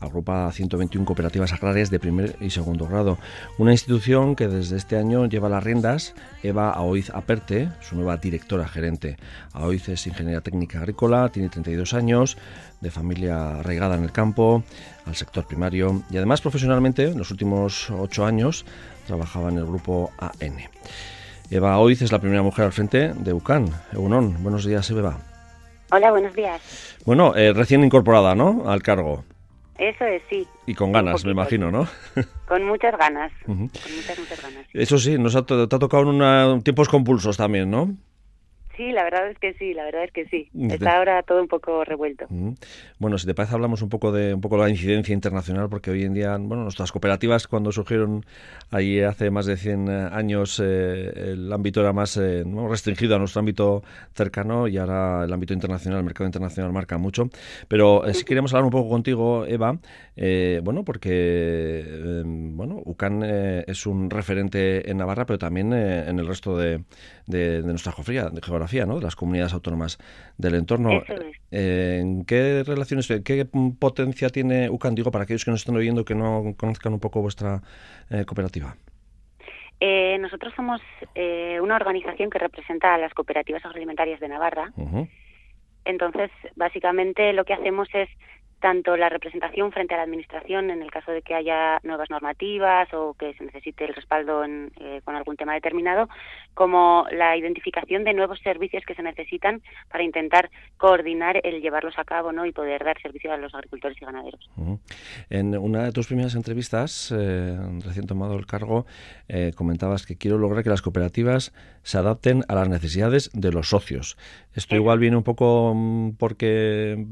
agrupa ciento veintiuna cooperativas agrarias de primer y segundo grado. Una institución que desde este año lleva las riendas Eva Aoiz Aperte, su nueva directora gerente. Aoiz es ingeniera técnica agrícola, tiene treinta y dos años, de familia arraigada en el campo, al sector primario y además profesionalmente, en los últimos ocho años, trabajaba en el grupo A N. Eva Aoiz es la primera mujer al frente de UCAN. Egunon, buenos días, Eva. Hola, buenos días. Bueno, eh, recién incorporada, ¿no?, al cargo. Eso es, sí. Y con ganas, me imagino, ¿no? Con muchas ganas, uh-huh. con muchas, muchas ganas. Sí. Eso sí, nos ha, te ha tocado en una, tiempos compulsos también, ¿no? Sí, la verdad es que sí, la verdad es que sí. Está ahora todo un poco revuelto. Bueno, si te parece, hablamos un poco de un poco de la incidencia internacional, porque hoy en día, bueno, nuestras cooperativas cuando surgieron ahí hace más de cien años, eh, el ámbito era más eh, no restringido a nuestro ámbito cercano y ahora el ámbito internacional, el mercado internacional marca mucho. Pero eh, sí queríamos hablar un poco contigo, Eva, eh, bueno, porque eh, bueno, UCAN eh, es un referente en Navarra, pero también eh, en el resto de, de, de nuestra geografía, de geografía. ¿No? De las comunidades autónomas del entorno. Eso es. ¿En qué relaciones, qué potencia tiene UCAN? Digo, para aquellos que nos están oyendo que no conozcan un poco vuestra eh, cooperativa. Eh, nosotros somos eh, una organización que representa a las cooperativas agroalimentarias de Navarra. Uh-huh. Entonces, básicamente lo que hacemos es tanto la representación frente a la Administración en el caso de que haya nuevas normativas o que se necesite el respaldo en, eh, con algún tema determinado, como la identificación de nuevos servicios que se necesitan para intentar coordinar el llevarlos a cabo, ¿no?, y poder dar servicio a los agricultores y ganaderos. Uh-huh. En una de tus primeras entrevistas, eh, recién tomado el cargo, eh, comentabas que quiero lograr que las cooperativas se adapten a las necesidades de los socios. Esto sí. Igual viene un poco mmm, porque...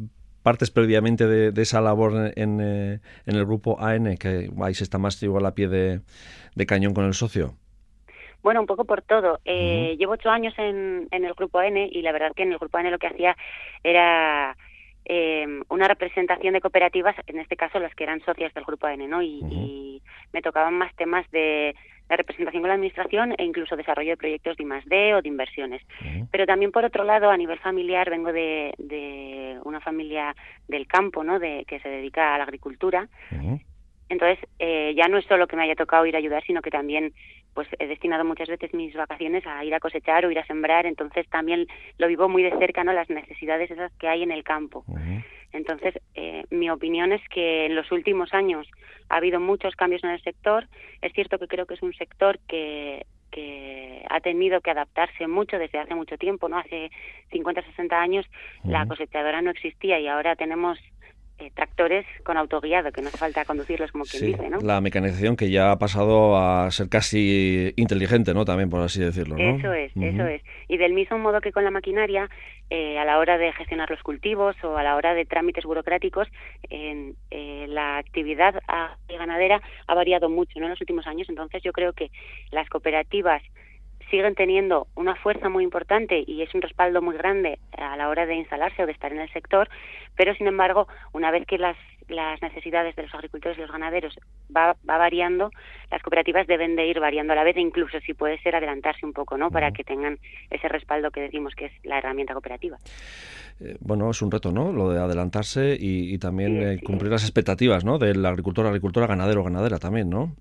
partes previamente de, de esa labor en, en el grupo A N, que ahí se está más igual a pie de, de cañón con el socio. Bueno, un poco por todo. Eh, uh-huh. Llevo ocho años en, en el grupo A N y la verdad que en el grupo A N lo que hacía era eh, una representación de cooperativas, en este caso las que eran socias del grupo A N, ¿no? Y, uh-huh. y me tocaban más temas de la representación con la Administración e incluso desarrollo de proyectos de I más D o de inversiones. Uh-huh. Pero también, por otro lado, a nivel familiar, vengo de, de una familia del campo, ¿no?, de, que se dedica a la agricultura. Uh-huh. Entonces, eh, ya no es solo que me haya tocado ir a ayudar, sino que también pues he destinado muchas veces mis vacaciones a ir a cosechar o ir a sembrar. Entonces, también lo vivo muy de cerca, ¿no?, las necesidades esas que hay en el campo. Uh-huh. Entonces, eh, mi opinión es que en los últimos años ha habido muchos cambios en el sector. Es cierto que creo que es un sector que, que ha tenido que adaptarse mucho desde hace mucho tiempo, ¿no? Hace cincuenta, sesenta años uh-huh. la cosechadora no existía y ahora tenemos eh, tractores con autoguiado, que no hace falta conducirlos, como quien sí, dice, ¿no? La mecanización que ya ha pasado a ser casi inteligente, ¿no?, también, por así decirlo, ¿no? Eso es, uh-huh. eso es. Y del mismo modo que con la maquinaria... Eh, a la hora de gestionar los cultivos o a la hora de trámites burocráticos, eh, eh, la actividad a, ganadera ha variado mucho, ¿no?, en los últimos años. Entonces yo creo que las cooperativas siguen teniendo una fuerza muy importante y es un respaldo muy grande a la hora de instalarse o de estar en el sector, pero sin embargo, una vez que las, las necesidades de los agricultores y los ganaderos va, va variando, las cooperativas deben de ir variando a la vez, e incluso si puede ser adelantarse un poco, ¿no?, para que tengan ese respaldo que decimos que es la herramienta cooperativa. Eh, bueno, es un reto, ¿no?, lo de adelantarse y, y también sí, eh, sí. cumplir las expectativas, ¿no?, del agricultor, agricultora, ganadero, ganadera también, ¿no?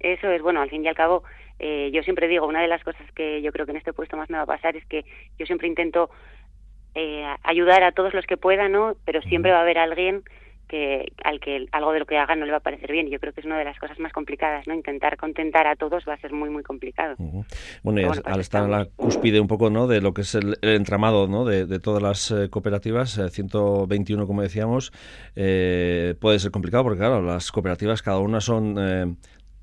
Eso es, bueno, al fin y al cabo, eh, yo siempre digo, una de las cosas que yo creo que en este puesto más me va a pasar es que yo siempre intento eh, ayudar a todos los que pueda, ¿no?, pero siempre va a haber alguien que al que algo de lo que haga no le va a parecer bien. Yo creo que es una de las cosas más complicadas, ¿no? Intentar contentar a todos va a ser muy, muy complicado. Uh-huh. Bueno, y bueno, al estar en la cúspide un poco, ¿no?, de lo que es el, el entramado, ¿no?, de, de todas las eh, cooperativas, eh, ciento veintiuno, como decíamos, eh, puede ser complicado porque, claro, las cooperativas cada una son... Eh,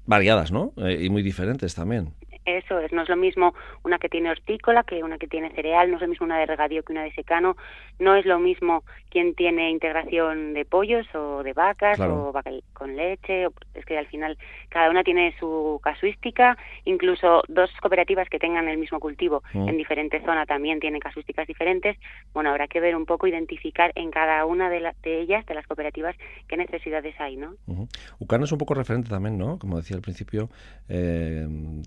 variadas, ¿no?, eh, y muy diferentes también. Eso es, no es lo mismo una que tiene hortícola que una que tiene cereal, no es lo mismo una de regadío que una de secano, no es lo mismo quien tiene integración de pollos o de vacas, claro, o vaca con leche, o, es que al final cada una tiene su casuística, incluso dos cooperativas que tengan el mismo cultivo mm. en diferentes zonas también tienen casuísticas diferentes. Bueno, habrá que ver un poco, identificar en cada una de, la, de ellas, de las cooperativas, qué necesidades hay, ¿no? Uh-huh. UCAN es un poco referente también, ¿no?, como decía al principio, eh,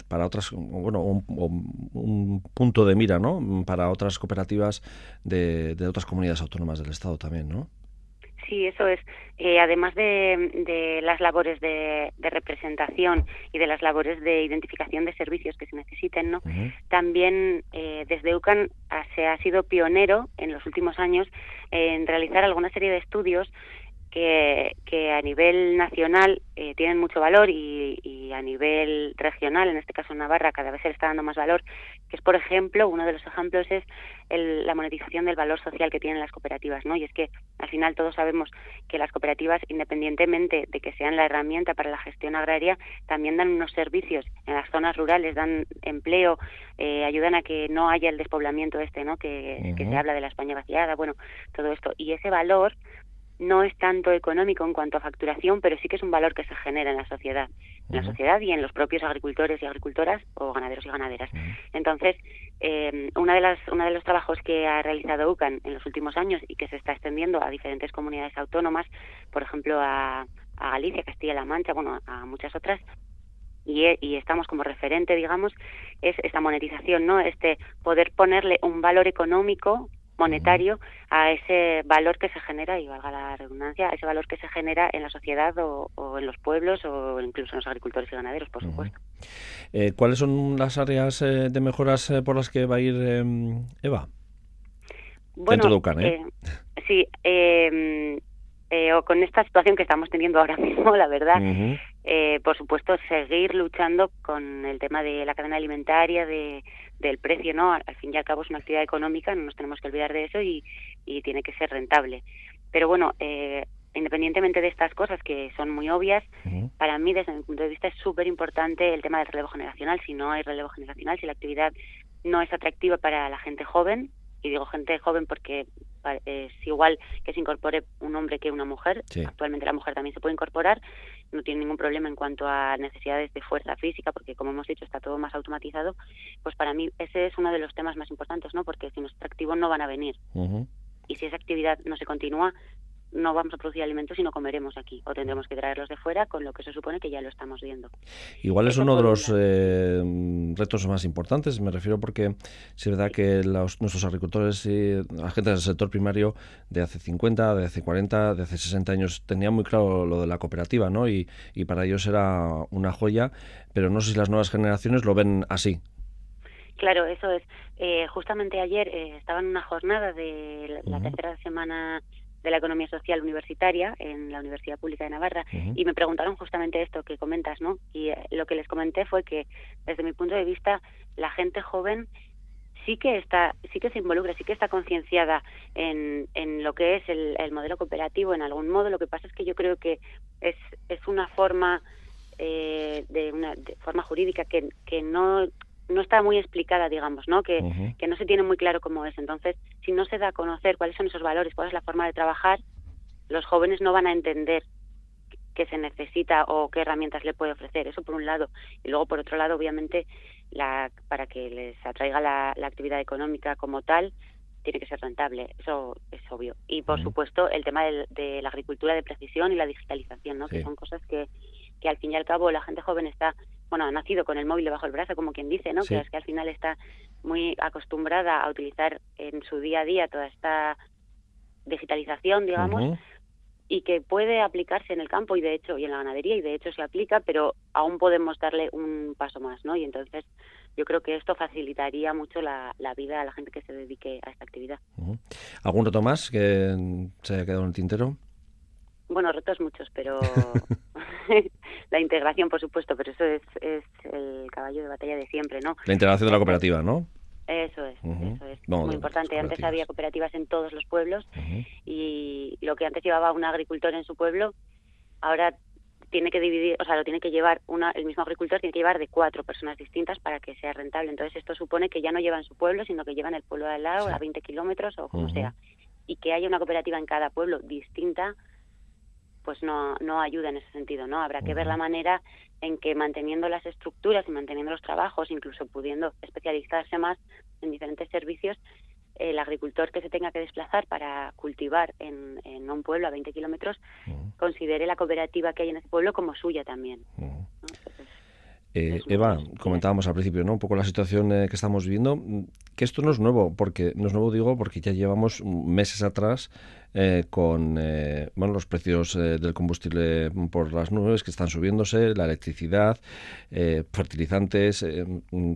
para otras, bueno, un, un punto de mira, ¿no?, para otras cooperativas de, de otras comunidades autónomas del Estado también, ¿no? Sí, eso es. Eh, además de, de las labores de, de representación y de las labores de identificación de servicios que se necesiten, ¿no? Uh-huh. También eh, desde UCAN se ha sido pionero en los últimos años en realizar alguna serie de estudios Que, que a nivel nacional eh, tienen mucho valor y, y a nivel regional, en este caso en Navarra, cada vez se le está dando más valor, que es, por ejemplo, uno de los ejemplos es el, la monetización del valor social que tienen las cooperativas, ¿no? Y es que al final todos sabemos que las cooperativas, independientemente de que sean la herramienta para la gestión agraria, también dan unos servicios en las zonas rurales, dan empleo, eh, ayudan a que no haya el despoblamiento este, ¿no?, que, uh-huh. que se habla de la España vaciada, bueno, todo esto. Y ese valor no es tanto económico en cuanto a facturación, pero sí que es un valor que se genera en la sociedad, en uh-huh. la sociedad y en los propios agricultores y agricultoras o ganaderos y ganaderas. Uh-huh. Entonces, eh, una de las, uno de los trabajos que ha realizado UCAN en los últimos años y que se está extendiendo a diferentes comunidades autónomas, por ejemplo a, a Galicia, Castilla-La Mancha, bueno, a muchas otras, y, y estamos como referente, digamos, es esta monetización, ¿no?, este poder ponerle un valor económico monetario a ese valor que se genera, y valga la redundancia, a ese valor que se genera en la sociedad o, o en los pueblos o incluso en los agricultores y ganaderos, por supuesto. Uh-huh. eh, ¿Cuáles son las áreas eh, de mejoras eh, por las que va a ir eh, Eva? Bueno, dentro de UCAN, ¿eh? eh sí, eh, eh, o con esta situación que estamos teniendo ahora mismo, la verdad. Uh-huh. Eh, por supuesto, seguir luchando con el tema de la cadena alimentaria, de del precio, ¿no? Al fin y al cabo es una actividad económica, no nos tenemos que olvidar de eso y, y tiene que ser rentable. Pero bueno, eh, independientemente de estas cosas que son muy obvias, uh-huh. para mí, desde mi punto de vista, es súper importante el tema del relevo generacional. Si no hay relevo generacional, si la actividad no es atractiva para la gente joven, y digo gente joven porque es igual que se incorpore un hombre que una mujer, sí. actualmente la mujer también se puede incorporar, no tiene ningún problema en cuanto a necesidades de fuerza física, porque como hemos dicho está todo más automatizado, pues para mí ese es uno de los temas más importantes, ¿no? Porque si no es atractivo no van a venir, uh-huh. y si esa actividad no se continúa, no vamos a producir alimentos y no comeremos aquí, o tendremos que traerlos de fuera, con lo que se supone que ya lo estamos viendo. Igual es uno de los eh, retos más importantes, me refiero porque es verdad que los, nuestros agricultores y la gente del sector primario de hace cincuenta, de hace cuarenta, de hace sesenta años tenían muy claro lo de la cooperativa, ¿no? Y, y para ellos era una joya, pero no sé si las nuevas generaciones lo ven así. Claro, eso es. Eh, justamente ayer eh, estaba en una jornada de la, la uh-huh. tercera semana de la economía social universitaria en la Universidad Pública de Navarra, uh-huh. y me preguntaron justamente esto que comentas, ¿no? Y eh, lo que les comenté fue que, desde mi punto de vista, la gente joven sí que está, sí que se involucra, sí que está concienciada en, en lo que es el, el modelo cooperativo, en algún modo. Lo que pasa es que yo creo que es, es una forma eh, de una de forma jurídica que, que no no está muy explicada, digamos, ¿no? Que, uh-huh. que no se tiene muy claro cómo es. Entonces, si no se da a conocer cuáles son esos valores, cuál es la forma de trabajar, los jóvenes no van a entender qué se necesita o qué herramientas le puede ofrecer. Eso por un lado. Y luego, por otro lado, obviamente, la, para que les atraiga la, la actividad económica como tal, tiene que ser rentable, eso es obvio. Y, por uh-huh. supuesto, el tema de, de la agricultura de precisión y la digitalización, ¿no? Sí. Que son cosas que, que, al fin y al cabo, la gente joven está... bueno, ha nacido con el móvil bajo el brazo, como quien dice, ¿no? Sí. Que es que al final está muy acostumbrada a utilizar en su día a día toda esta digitalización, digamos, uh-huh. y que puede aplicarse en el campo y de hecho y en la ganadería, y de hecho se aplica, pero aún podemos darle un paso más, ¿no? Y entonces yo creo que esto facilitaría mucho la, la vida a la gente que se dedique a esta actividad. Uh-huh. ¿Algún reto más que se haya quedado en el tintero? Bueno, retos muchos, pero la integración, por supuesto, pero eso es, es el caballo de batalla de siempre, ¿no? La integración de la cooperativa, ¿no? Eso es, uh-huh. eso es. No, muy importante. Antes había cooperativas en todos los pueblos uh-huh. y lo que antes llevaba un agricultor en su pueblo, ahora tiene que dividir, o sea, lo tiene que llevar una, el mismo agricultor tiene que llevar de cuatro personas distintas para que sea rentable. Entonces esto supone que ya no llevan su pueblo, sino que llevan el pueblo de al lado, sí. a veinte kilómetros o como uh-huh. sea, y que haya una cooperativa en cada pueblo distinta, pues no, no ayuda en ese sentido, ¿no? Habrá que uh-huh. ver la manera en que manteniendo las estructuras y manteniendo los trabajos, incluso pudiendo especializarse más en diferentes servicios, el agricultor que se tenga que desplazar para cultivar en, en un pueblo a veinte kilómetros, uh-huh. considere la cooperativa que hay en ese pueblo como suya también. Uh-huh. ¿No? Entonces, Eh, Eva, comentábamos al principio, ¿no? Un poco la situación eh, que estamos viviendo, que esto no es nuevo, porque no es nuevo digo porque ya llevamos meses atrás eh, con eh, bueno, los precios eh, del combustible por las nubes que están subiéndose, la electricidad, eh, fertilizantes, eh,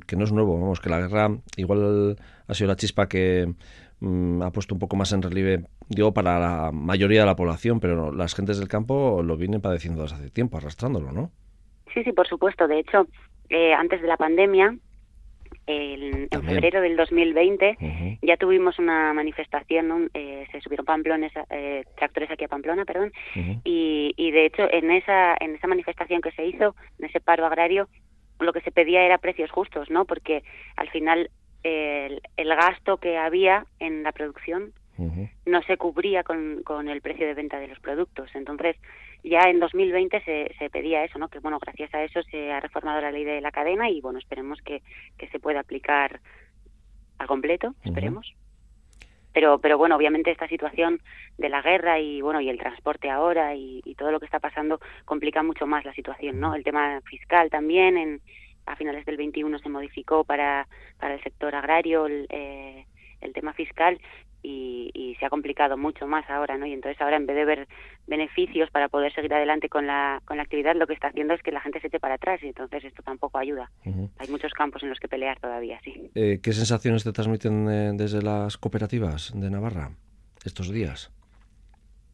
que no es nuevo, vamos, que la guerra igual ha sido la chispa que mm, ha puesto un poco más en relieve, digo, para la mayoría de la población, pero no, las gentes del campo lo vienen padeciendo desde hace tiempo, arrastrándolo, ¿no? Sí, sí, por supuesto. De hecho, eh, antes de la pandemia, el, en febrero del dos mil veinte, uh-huh. ya tuvimos una manifestación, ¿no? eh, se subieron pamplones, eh, tractores aquí a Pamplona, perdón, uh-huh. y, y de hecho en esa en esa manifestación que se hizo, en ese paro agrario, lo que se pedía era precios justos, ¿no? Porque al final eh, el, el gasto que había en la producción uh-huh. no se cubría con, con el precio de venta de los productos. Entonces, ya en dos mil veinte se, se pedía eso, ¿no? Que, bueno, gracias a eso se ha reformado la ley de la cadena y, bueno, esperemos que, que se pueda aplicar al completo, esperemos. Uh-huh. Pero, pero bueno, obviamente esta situación de la guerra y, bueno, y el transporte ahora y, y todo lo que está pasando complica mucho más la situación, ¿no? El tema fiscal también, en, a finales del veintiuno se modificó para, para el sector agrario el, eh, el tema fiscal, Y, y se ha complicado mucho más ahora, ¿no? Y entonces ahora, en vez de ver beneficios para poder seguir adelante con la con la actividad, lo que está haciendo es que la gente se eche para atrás y entonces esto tampoco ayuda. Uh-huh. Hay muchos campos en los que pelear todavía, sí. Eh, ¿Qué sensaciones te transmiten eh, desde las cooperativas de Navarra estos días?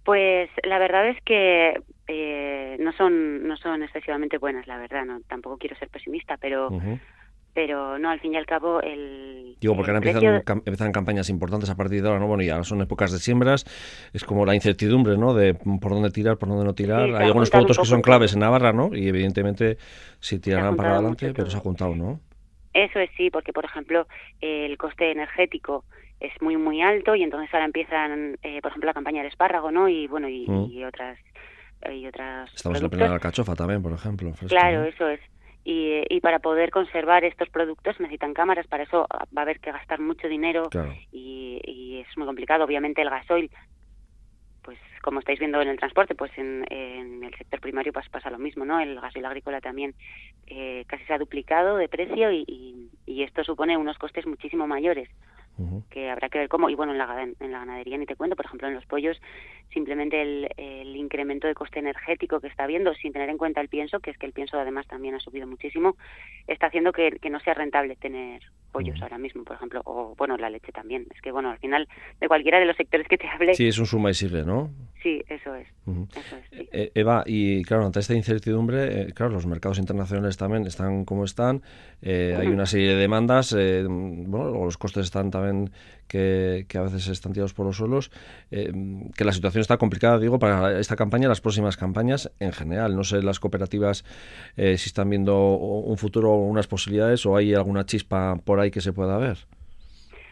Pues la verdad es que eh, no son no son excesivamente buenas, la verdad. No, tampoco quiero ser pesimista, pero uh-huh. pero no, al fin y al cabo el digo porque el ahora empiezan, precio... cam- empiezan campañas importantes a partir de ahora, no, bueno, ya son épocas de siembras, es como la incertidumbre, ¿no? De por dónde tirar, por dónde no tirar. Sí, hay algunos productos que son claves en Navarra, ¿no? Y evidentemente sí tirarán para adelante, pero se ha juntado, ¿no? Eso es, sí, porque por ejemplo el coste energético es muy muy alto y entonces ahora empiezan, eh, por ejemplo, la campaña del espárrago, ¿no? Y bueno, y, mm. y otras y otras estamos productos. En la plena de la alcachofa también, por ejemplo. Fresco, claro, ¿no? Eso es. Y, y para poder conservar estos productos necesitan cámaras, para eso va a haber que gastar mucho dinero, claro. y, y es muy complicado. Obviamente el gasoil, pues como estáis viendo en el transporte, pues en, en el sector primario pasa, pasa lo mismo, ¿no? El gasoil agrícola también eh, casi se ha duplicado de precio y, y, y esto supone unos costes muchísimo mayores. Uh-huh. Que habrá que ver cómo, y bueno, en la, en la ganadería ni te cuento, por ejemplo en los pollos simplemente el, el incremento de coste energético que está habiendo, sin tener en cuenta el pienso, que es que el pienso además también ha subido muchísimo, está haciendo que, que no sea rentable tener pollos uh-huh. ahora mismo, por ejemplo, o bueno, la leche también, es que bueno, al final de cualquiera de los sectores que te hable. Sí, es un suma y sigue, ¿no? Sí, eso es. Uh-huh. Eso es, sí. eh, Eva, y claro, ante esta incertidumbre, eh, claro, los mercados internacionales también están como están, eh, uh-huh. hay una serie de demandas, eh, bueno, los costes están también Que, que a veces están tirados por los suelos, eh, que la situación está complicada, digo, para esta campaña, las próximas campañas en general. No sé las cooperativas eh, si están viendo un futuro o unas posibilidades, o hay alguna chispa por ahí que se pueda ver.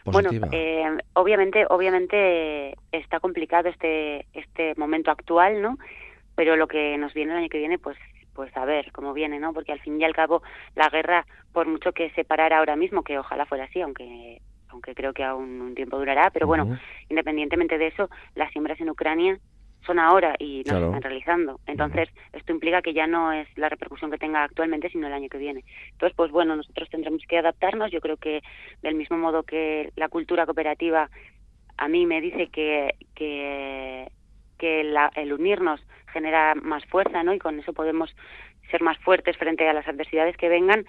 Positiva. Bueno, eh, obviamente, obviamente está complicado este este momento actual, ¿no? Pero lo que nos viene el año que viene, pues pues a ver cómo viene, ¿no? Porque al fin y al cabo la guerra, por mucho que se parara ahora mismo, que ojalá fuera así, aunque aunque creo que aún un tiempo durará, pero bueno, uh-huh. independientemente de eso, las siembras en Ucrania son ahora y no claro. se están realizando. Entonces, uh-huh. esto implica que ya no es la repercusión que tenga actualmente, sino el año que viene. Entonces, pues bueno, nosotros tendremos que adaptarnos. Yo creo que del mismo modo que la cultura cooperativa a mí me dice que que, que la, el unirnos genera más fuerza, ¿no? Y con eso podemos ser más fuertes frente a las adversidades que vengan.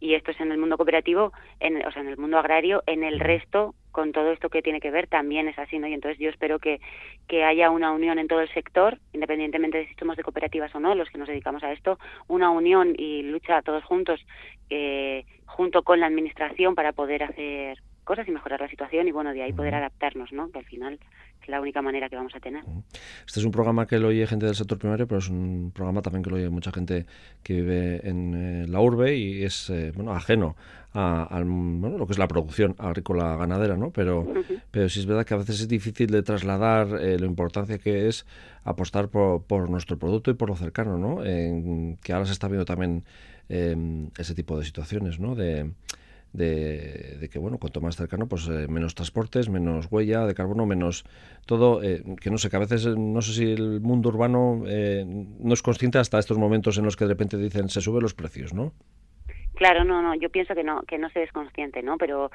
Y esto es en el mundo cooperativo, en, o sea, en el mundo agrario, en el resto, con todo esto que tiene que ver, también es así, ¿no? Y entonces yo espero que, que haya una unión en todo el sector, independientemente de si somos de cooperativas o no, los que nos dedicamos a esto, una unión y lucha todos juntos, eh, junto con la administración, para poder hacer cosas y mejorar la situación y, bueno, de ahí poder adaptarnos, ¿no? Que al final es la única manera que vamos a tener. Este es un programa que lo oye gente del sector primario, pero es un programa también que lo oye mucha gente que vive en eh, la urbe y es, eh, bueno, ajeno a, a bueno, lo que es la producción agrícola ganadera, ¿no? Pero, uh-huh. pero sí es verdad que a veces es difícil de trasladar eh, la importancia que es apostar por, por nuestro producto y por lo cercano, ¿no? En, que ahora se está viendo también eh, ese tipo de situaciones, ¿no? De... De, de que, bueno, cuanto más cercano, pues eh, menos transportes, menos huella de carbono, menos todo, eh, que no sé, que a veces no sé si el mundo urbano eh, no es consciente hasta estos momentos en los que de repente dicen se suben los precios, ¿no? Claro, no, no, yo pienso que no, que no se es consciente, ¿no? Pero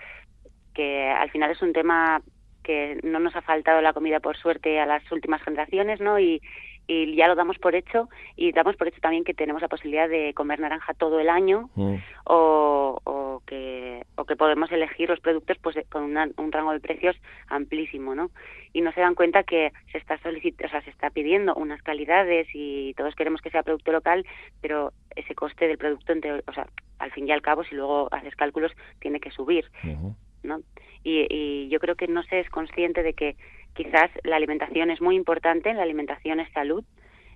que al final es un tema que no nos ha faltado la comida, por suerte, a las últimas generaciones, ¿no? Y, y ya lo damos por hecho, y damos por hecho también que tenemos la posibilidad de comer naranja todo el año, mm. o, o que o que podemos elegir los productos pues con una, un rango de precios amplísimo, ¿no? Y no se dan cuenta que se está solicit- o sea, se está pidiendo unas calidades y todos queremos que sea producto local, pero ese coste del producto, entre, o sea, al fin y al cabo, si luego haces cálculos, tiene que subir, mm-hmm. ¿no? Y, y yo creo que no se es consciente de que quizás la alimentación es muy importante, la alimentación es salud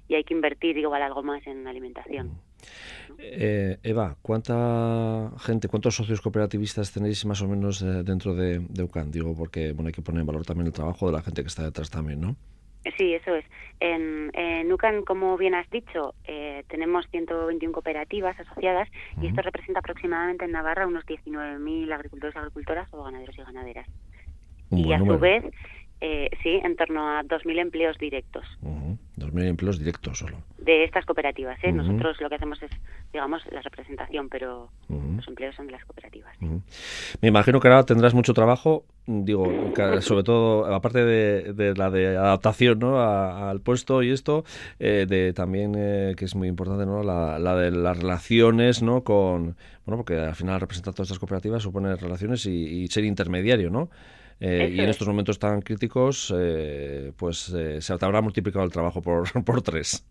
y hay que invertir igual algo más en alimentación. ¿No? Eh, Eva, ¿cuánta gente, cuántos socios cooperativistas tenéis más o menos eh, dentro de, de UCAN? Digo, porque bueno, hay que poner en valor también el trabajo de la gente que está detrás también, ¿no? Sí, eso es. En, en UCAN, como bien has dicho, eh, tenemos ciento veintiuna cooperativas asociadas uh-huh. y esto representa aproximadamente en Navarra unos diecinueve mil agricultores, agricultoras o ganaderos y ganaderas. Un y a número. Su vez... Eh, sí, en torno a dos mil empleos directos. Uh-huh. dos mil empleos directos solo. De estas cooperativas, ¿eh? Uh-huh. Nosotros lo que hacemos es, digamos, la representación, pero uh-huh. los empleos son de las cooperativas. Uh-huh. Me imagino que ahora tendrás mucho trabajo, digo, sobre todo, aparte de, de la de adaptación, ¿no? A, al puesto y esto, eh, de también, eh, que es muy importante, ¿no? La, la de las relaciones, ¿no? Con, bueno, porque al final representar todas estas cooperativas supone relaciones y, y ser intermediario, ¿no? Eh, y en estos momentos tan críticos, eh, pues eh, se habrá multiplicado el trabajo por, por tres.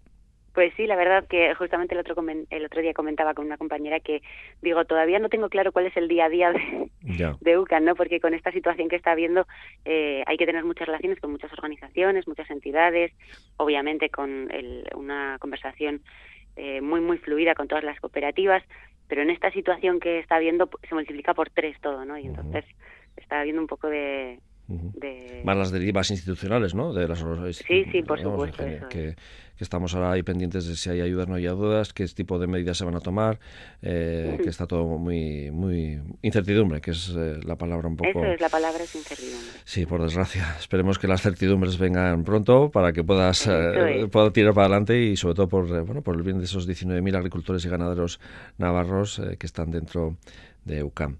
Pues sí, la verdad que justamente el otro el otro día comentaba con una compañera que, digo, todavía no tengo claro cuál es el día a día de, yeah. de UCAN, ¿no? Porque con esta situación que está habiendo eh, hay que tener muchas relaciones con muchas organizaciones, muchas entidades, obviamente con el, una conversación eh, muy, muy fluida con todas las cooperativas, pero en esta situación que está habiendo se multiplica por tres todo, ¿no? Y entonces uh-huh. está habiendo un poco de... De... Más las derivas institucionales, ¿no? De las, sí, sí, por digamos, supuesto. Que, eso es. que, que estamos ahora ahí pendientes de si hay ayudas, no hay ayudas, qué tipo de medidas se van a tomar, eh, que está todo muy, muy incertidumbre, que es eh, la palabra un poco... Eso es, la palabra es incertidumbre. Sí, por desgracia. Esperemos que las certidumbres vengan pronto para que puedas eh, puedas tirar para adelante y sobre todo por, eh, bueno, por el bien de esos diecinueve mil agricultores y ganaderos navarros eh, que están dentro de UCAN.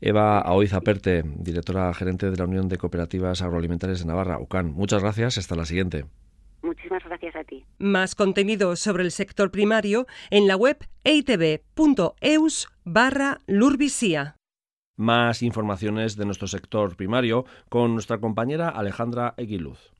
Eva Aoiz Aperte, directora gerente de la Unión de Cooperativas Agroalimentarias de Navarra, UCAN. Muchas gracias, hasta la siguiente. Muchísimas gracias a ti. Más contenido sobre el sector primario en la web eitb punto eus barra lurbisia. Más informaciones de nuestro sector primario con nuestra compañera Alejandra Eguiluz.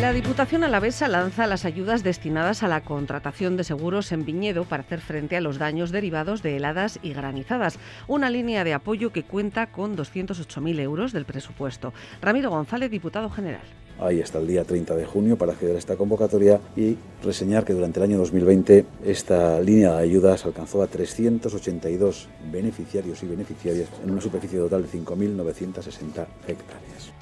La Diputación Alavesa lanza las ayudas destinadas a la contratación de seguros en viñedo para hacer frente a los daños derivados de heladas y granizadas. Una línea de apoyo que cuenta con doscientos ocho mil euros del presupuesto. Ramiro González, diputado general. Hay hasta el día treinta de junio para acceder a esta convocatoria y reseñar que durante el año dos mil veinte esta línea de ayudas alcanzó a trescientos ochenta y dos beneficiarios y beneficiarias en una superficie total de cinco mil novecientas sesenta hectáreas.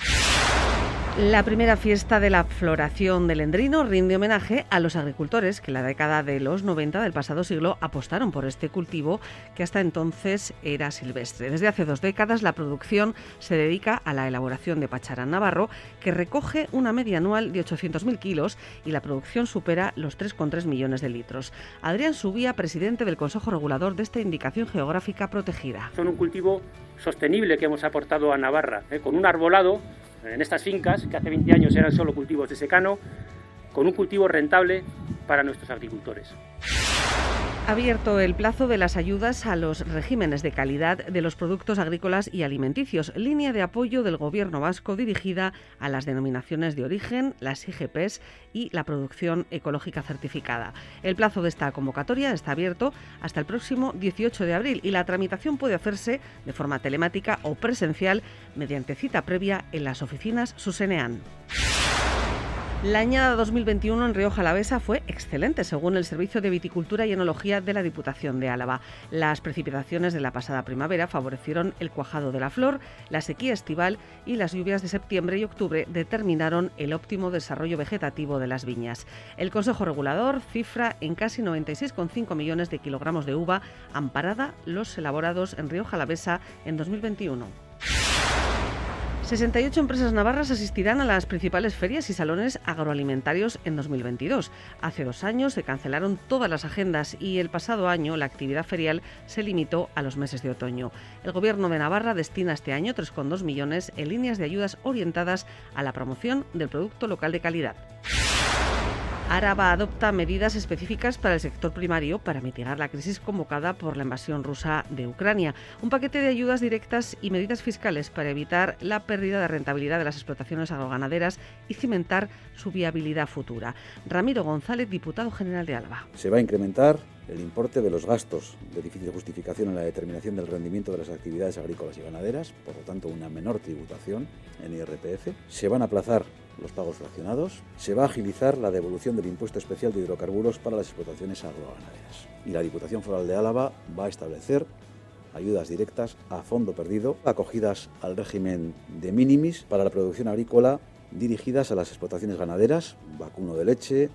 La primera fiesta de la floración del Endrino rinde homenaje a los agricultores que en la década de los noventa del pasado siglo apostaron por este cultivo que hasta entonces era silvestre. Desde hace dos décadas la producción se dedica a la elaboración de pacharán navarro, que recoge una media anual de ochocientos mil kilos y la producción supera los tres coma tres millones de litros. Adrián Subía, presidente del Consejo Regulador de esta indicación geográfica protegida. Son un cultivo sostenible que hemos aportado a Navarra, ¿eh? con un arbolado en estas fincas, que hace veinte años eran solo cultivos de secano, con un cultivo rentable para nuestros agricultores. Ha abierto el plazo de las ayudas a los regímenes de calidad de los productos agrícolas y alimenticios, línea de apoyo del Gobierno vasco dirigida a las denominaciones de origen, las I G Pes y la producción ecológica certificada. El plazo de esta convocatoria está abierto hasta el próximo dieciocho de abril y la tramitación puede hacerse de forma telemática o presencial mediante cita previa en las oficinas Zuzenean. La añada dos mil veintiuno en Rioja Alavesa fue excelente, según el Servicio de Viticultura y Enología de la Diputación de Álava. Las precipitaciones de la pasada primavera favorecieron el cuajado de la flor, la sequía estival y las lluvias de septiembre y octubre determinaron el óptimo desarrollo vegetativo de las viñas. El Consejo Regulador cifra en casi noventa y seis coma cinco millones de kilogramos de uva amparada los elaborados en Rioja Alavesa en dos mil veintiuno. sesenta y ocho empresas navarras asistirán a las principales ferias y salones agroalimentarios en dos mil veintidós. Hace dos años se cancelaron todas las agendas y el pasado año la actividad ferial se limitó a los meses de otoño. El Gobierno de Navarra destina este año tres coma dos millones en líneas de ayudas orientadas a la promoción del producto local de calidad. Araba adopta medidas específicas para el sector primario para mitigar la crisis convocada por la invasión rusa de Ucrania. Un paquete de ayudas directas y medidas fiscales para evitar la pérdida de rentabilidad de las explotaciones agroganaderas y cimentar su viabilidad futura. Ramiro González, diputado general de Álava. Se va a incrementar el importe de los gastos de difícil justificación en la determinación del rendimiento de las actividades agrícolas y ganaderas, por lo tanto una menor tributación en I R P F. Se van a aplazar los pagos fraccionados, se va a agilizar la devolución del impuesto especial de hidrocarburos para las explotaciones agroganaderas. Y la Diputación Foral de Álava va a establecer ayudas directas a fondo perdido, acogidas al régimen de minimis para la producción agrícola, dirigidas a las explotaciones ganaderas, vacuno de leche,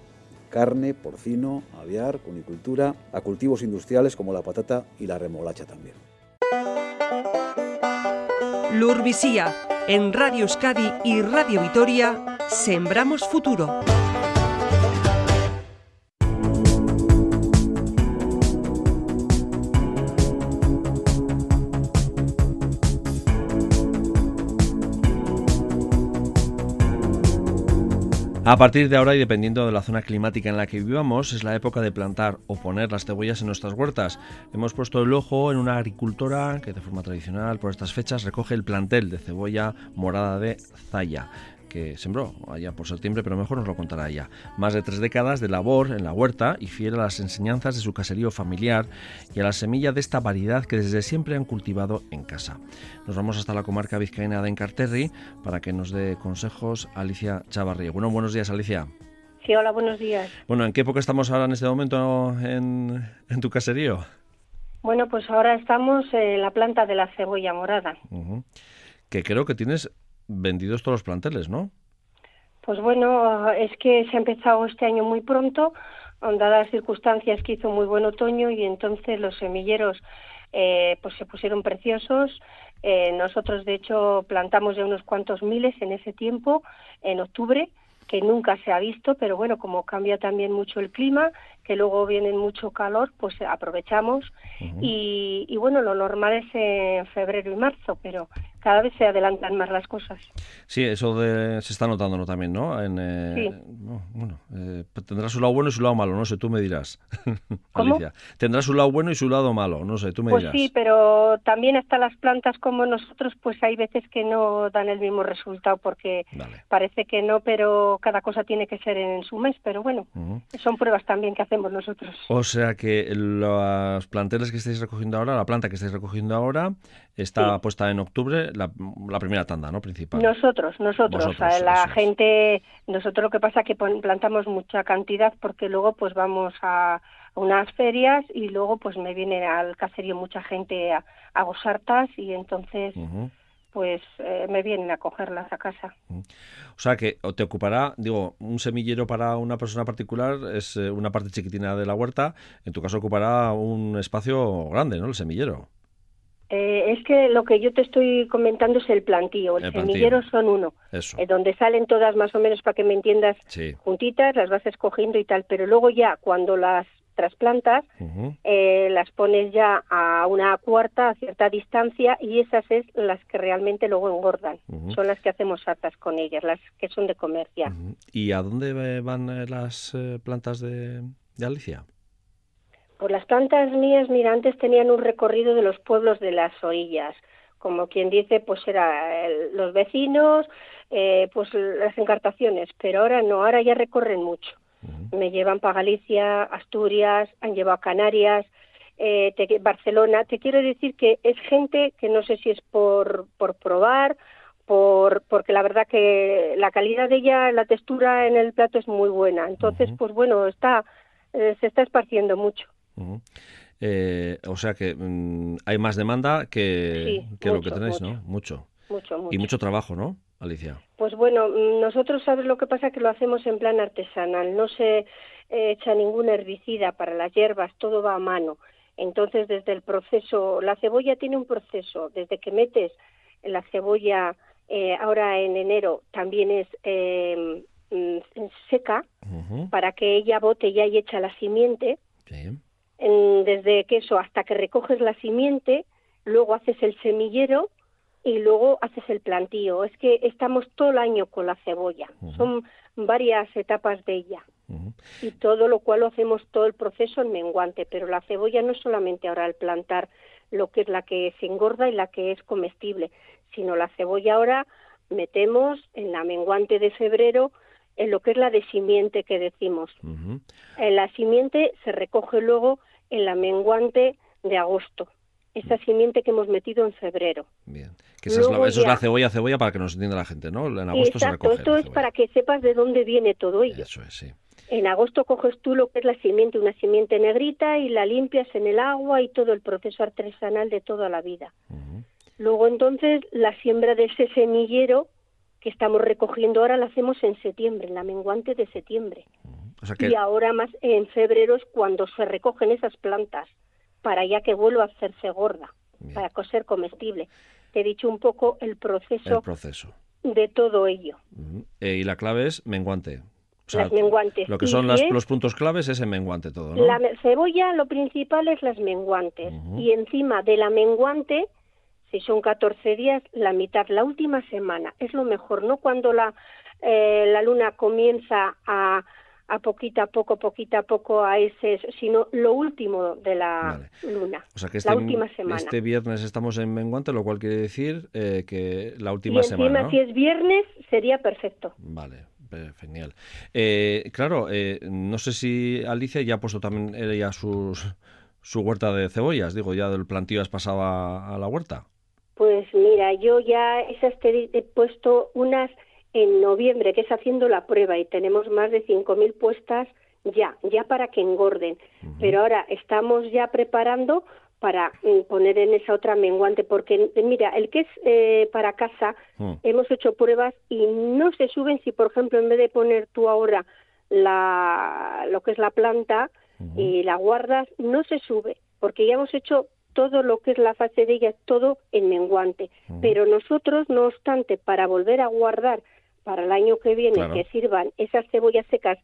carne, porcino, aviar, cunicultura, a cultivos industriales como la patata y la remolacha también. Lurbisia, en Radio Euskadi y Radio Vitoria, sembramos futuro. A partir de ahora, y dependiendo de la zona climática en la que vivamos, es la época de plantar o poner las cebollas en nuestras huertas. Hemos puesto el ojo en una agricultora que de forma tradicional por estas fechas recoge el plantel de cebolla morada de Zaya, que sembró allá por septiembre, pero mejor nos lo contará ella. Más de tres décadas de labor en la huerta y fiel a las enseñanzas de su caserío familiar y a la semilla de esta variedad que desde siempre han cultivado en casa. Nos vamos hasta la comarca vizcaína de Encarterri para que nos dé consejos Alicia Chavarría. Bueno, buenos días, Alicia. Sí, hola, buenos días. Bueno, ¿en qué época estamos ahora en este momento en, en tu caserío? Bueno, pues ahora estamos en la planta de la cebolla morada. Uh-huh. Que creo que tienes vendidos todos los planteles, ¿no? Pues bueno, es que se ha empezado este año muy pronto, dadas las circunstancias que hizo muy buen otoño y entonces los semilleros eh, pues se pusieron preciosos. Eh, nosotros, de hecho, plantamos ya unos cuantos miles en ese tiempo, en octubre, que nunca se ha visto, pero bueno, como cambia también mucho el clima, que luego viene mucho calor, pues aprovechamos. Uh-huh. y, y bueno, lo normal es en febrero y marzo, pero cada vez se adelantan más las cosas. Sí, eso de, se está notando, ¿no? También, ¿no? En, eh, sí. No, bueno, eh, tendrá su lado bueno y su lado malo, no sé, tú me dirás. ¿Cómo? Alicia, tendrá su lado bueno y su lado malo, no sé, tú me pues dirás. Pues sí, pero también hasta las plantas como nosotros, pues hay veces que no dan el mismo resultado, porque vale, parece que no, pero cada cosa tiene que ser en su mes, pero bueno, uh-huh, son pruebas también que hacen nosotros. O sea que los planteles que estáis recogiendo ahora, la planta que estáis recogiendo ahora, está sí, puesta en octubre, la, la primera tanda, ¿no? Principal. Nosotros, nosotros, Vosotros, o sea, la gente, nosotros lo que pasa es que plantamos mucha cantidad porque luego pues vamos a unas ferias y luego pues me viene al caserío mucha gente a, a gozartas y entonces... Uh-huh. pues eh, me vienen a cogerlas a casa. O sea que te ocupará, digo, un semillero para una persona particular es eh, una parte chiquitina de la huerta, en tu caso ocupará un espacio grande, ¿no?, el semillero. Eh, es que lo que yo te estoy comentando es el plantío, el, el semillero plantío. Son uno, eh, donde salen todas más o menos, para que me entiendas, sí, juntitas, las vas escogiendo y tal, pero luego ya cuando las trasplantas, uh-huh, eh, las pones ya a una cuarta, a cierta distancia, y esas es las que realmente luego engordan. Uh-huh. Son las que hacemos hartas con ellas, las que son de comer ya. Uh-huh. ¿Y a dónde van las plantas de, de Alicia? Pues las plantas mías, mira, antes tenían un recorrido de los pueblos de las orillas. Como quien dice, pues era el, los vecinos, eh, pues las encartaciones, pero ahora no, ahora ya recorren mucho. Me llevan para Galicia, Asturias, han llevado a Canarias, eh, te, Barcelona. Te quiero decir que es gente que no sé si es por, por probar, por, porque la verdad que la calidad de ella, la textura en el plato es muy buena. Entonces, uh-huh, pues bueno, está eh, se está esparciendo mucho. Uh-huh. eh, o sea que mmm, hay más demanda que, sí, que mucho, lo que tenéis, mucho, ¿no? Mucho. Mucho, mucho. Y mucho trabajo, ¿no, Alicia? Pues bueno, nosotros, ¿sabes lo que pasa? Que lo hacemos en plan artesanal, no se echa ningún herbicida para las hierbas, todo va a mano. Entonces, desde el proceso, la cebolla tiene un proceso, desde que metes la cebolla eh, ahora en enero también es eh, seca, uh-huh, para que ella bote ya y echa la simiente, sí, desde que eso hasta que recoges la simiente, luego haces el semillero, y luego haces el plantío. Es que estamos todo el año con la cebolla. Uh-huh. Son varias etapas de ella. Uh-huh. Y todo lo cual lo hacemos todo el proceso en menguante. Pero la cebolla no es solamente ahora al plantar lo que es la que se engorda y la que es comestible, sino la cebolla ahora metemos en la menguante de febrero en lo que es la de simiente que decimos. Uh-huh. En la simiente se recoge luego en la menguante de agosto. Esta simiente que hemos metido en febrero. Bien. Que esa es la, eso ya es la cebolla, cebolla, para que nos entienda la gente, ¿no? En agosto, exacto, se recoge. Esto es para que sepas de dónde viene todo ello. Eso es, sí. En agosto coges tú lo que es la simiente, una simiente negrita, y la limpias en el agua y todo el proceso artesanal de toda la vida. Uh-huh. Luego, entonces, la siembra de ese semillero que estamos recogiendo ahora la hacemos en septiembre, en la menguante de septiembre. Uh-huh. O sea que... Y ahora más en febrero es cuando se recogen esas plantas, para ya que vuelva a hacerse gorda, bien, para coser comestible. Te he dicho un poco el proceso, el proceso. de todo ello. Uh-huh. eh, y la clave es menguante. O sea, las menguantes. Lo que son las, es, los puntos claves es el menguante todo, ¿no? La cebolla, lo principal es las menguantes. Uh-huh. Y encima de la menguante, si son catorce días, la mitad, la última semana. Es lo mejor, no cuando la eh, la luna comienza a, a poquito a poco, poquito a poco, a ese, sino lo último de la vale. luna, o sea que este, la última semana. Este viernes estamos en menguante, lo cual quiere decir eh, que la última y semana, encima, ¿no? Si es viernes, sería perfecto. Vale. Genial. Eh, claro, eh, no sé si Alicia ya ha puesto también ella sus, su huerta de cebollas. Digo, ya del plantío has pasado a, a la huerta. Pues mira, yo ya esas te he puesto unas en noviembre, que es haciendo la prueba, y tenemos más de cinco mil puestas ya, ya para que engorden. Uh-huh. Pero ahora estamos ya preparando para poner en esa otra menguante, porque mira, el que es eh, para casa, mm. hemos hecho pruebas y no se suben. Si por ejemplo en vez de poner tú ahora la lo que es la planta mm. y la guardas, no se sube, porque ya hemos hecho todo lo que es la fase de ella, todo en menguante. Mm. Pero nosotros, no obstante, para volver a guardar para el año que viene, claro, que sirvan esas cebollas secas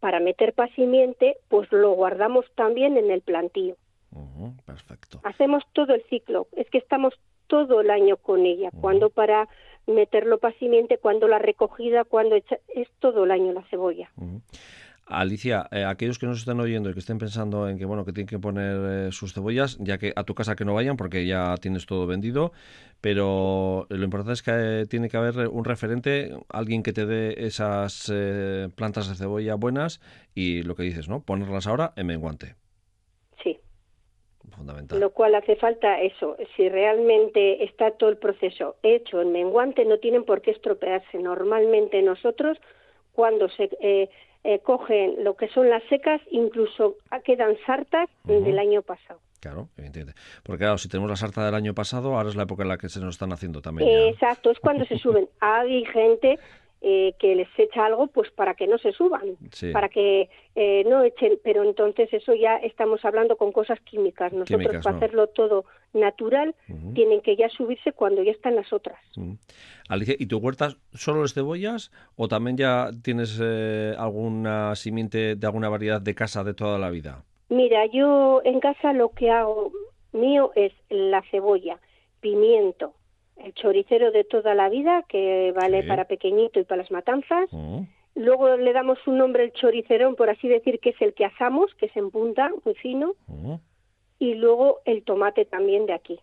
para meter para simiente, pues lo guardamos también en el plantío. Uh-huh, perfecto. Hacemos todo el ciclo, es que estamos todo el año con ella, uh-huh. cuando para meterlo para simiente, cuando la recogida, cuando echa... es todo el año la cebolla. Uh-huh. Alicia, eh, aquellos que nos están oyendo y que estén pensando en que bueno, que tienen que poner eh, sus cebollas, ya que a tu casa que no vayan porque ya tienes todo vendido, pero lo importante es que eh, tiene que haber un referente, alguien que te dé esas eh, plantas de cebolla buenas y lo que dices, ¿no? Ponerlas ahora en menguante. Fundamental. Lo cual hace falta eso. Si realmente está todo el proceso hecho en menguante, no tienen por qué estropearse. Normalmente nosotros, cuando se eh, eh, cogen lo que son las secas, incluso quedan sartas uh-huh. del año pasado. Claro, evidentemente. Porque claro, si tenemos la sarta del año pasado, ahora es la época en la que se nos están haciendo también. Ya. Exacto, es cuando se suben. Hay gente eh, que les echa algo pues para que no se suban, sí. para que eh, no echen, pero entonces eso ya estamos hablando con cosas químicas. Nosotros químicas, para no. hacerlo todo natural, uh-huh. tienen que ya subirse cuando ya están las otras. Uh-huh. Alicia, ¿y tu huerta solo es cebollas o también ya tienes eh, alguna simiente de alguna variedad de casa de toda la vida? Mira, yo en casa lo que hago mío es la cebolla, pimiento, el choricero de toda la vida, que vale sí. para pequeñito y para las matanzas. Uh-huh. Luego le damos un nombre, el choricerón, por así decir, que es el que asamos, que se empunta, muy fino. Uh-huh. Y luego el tomate también de aquí.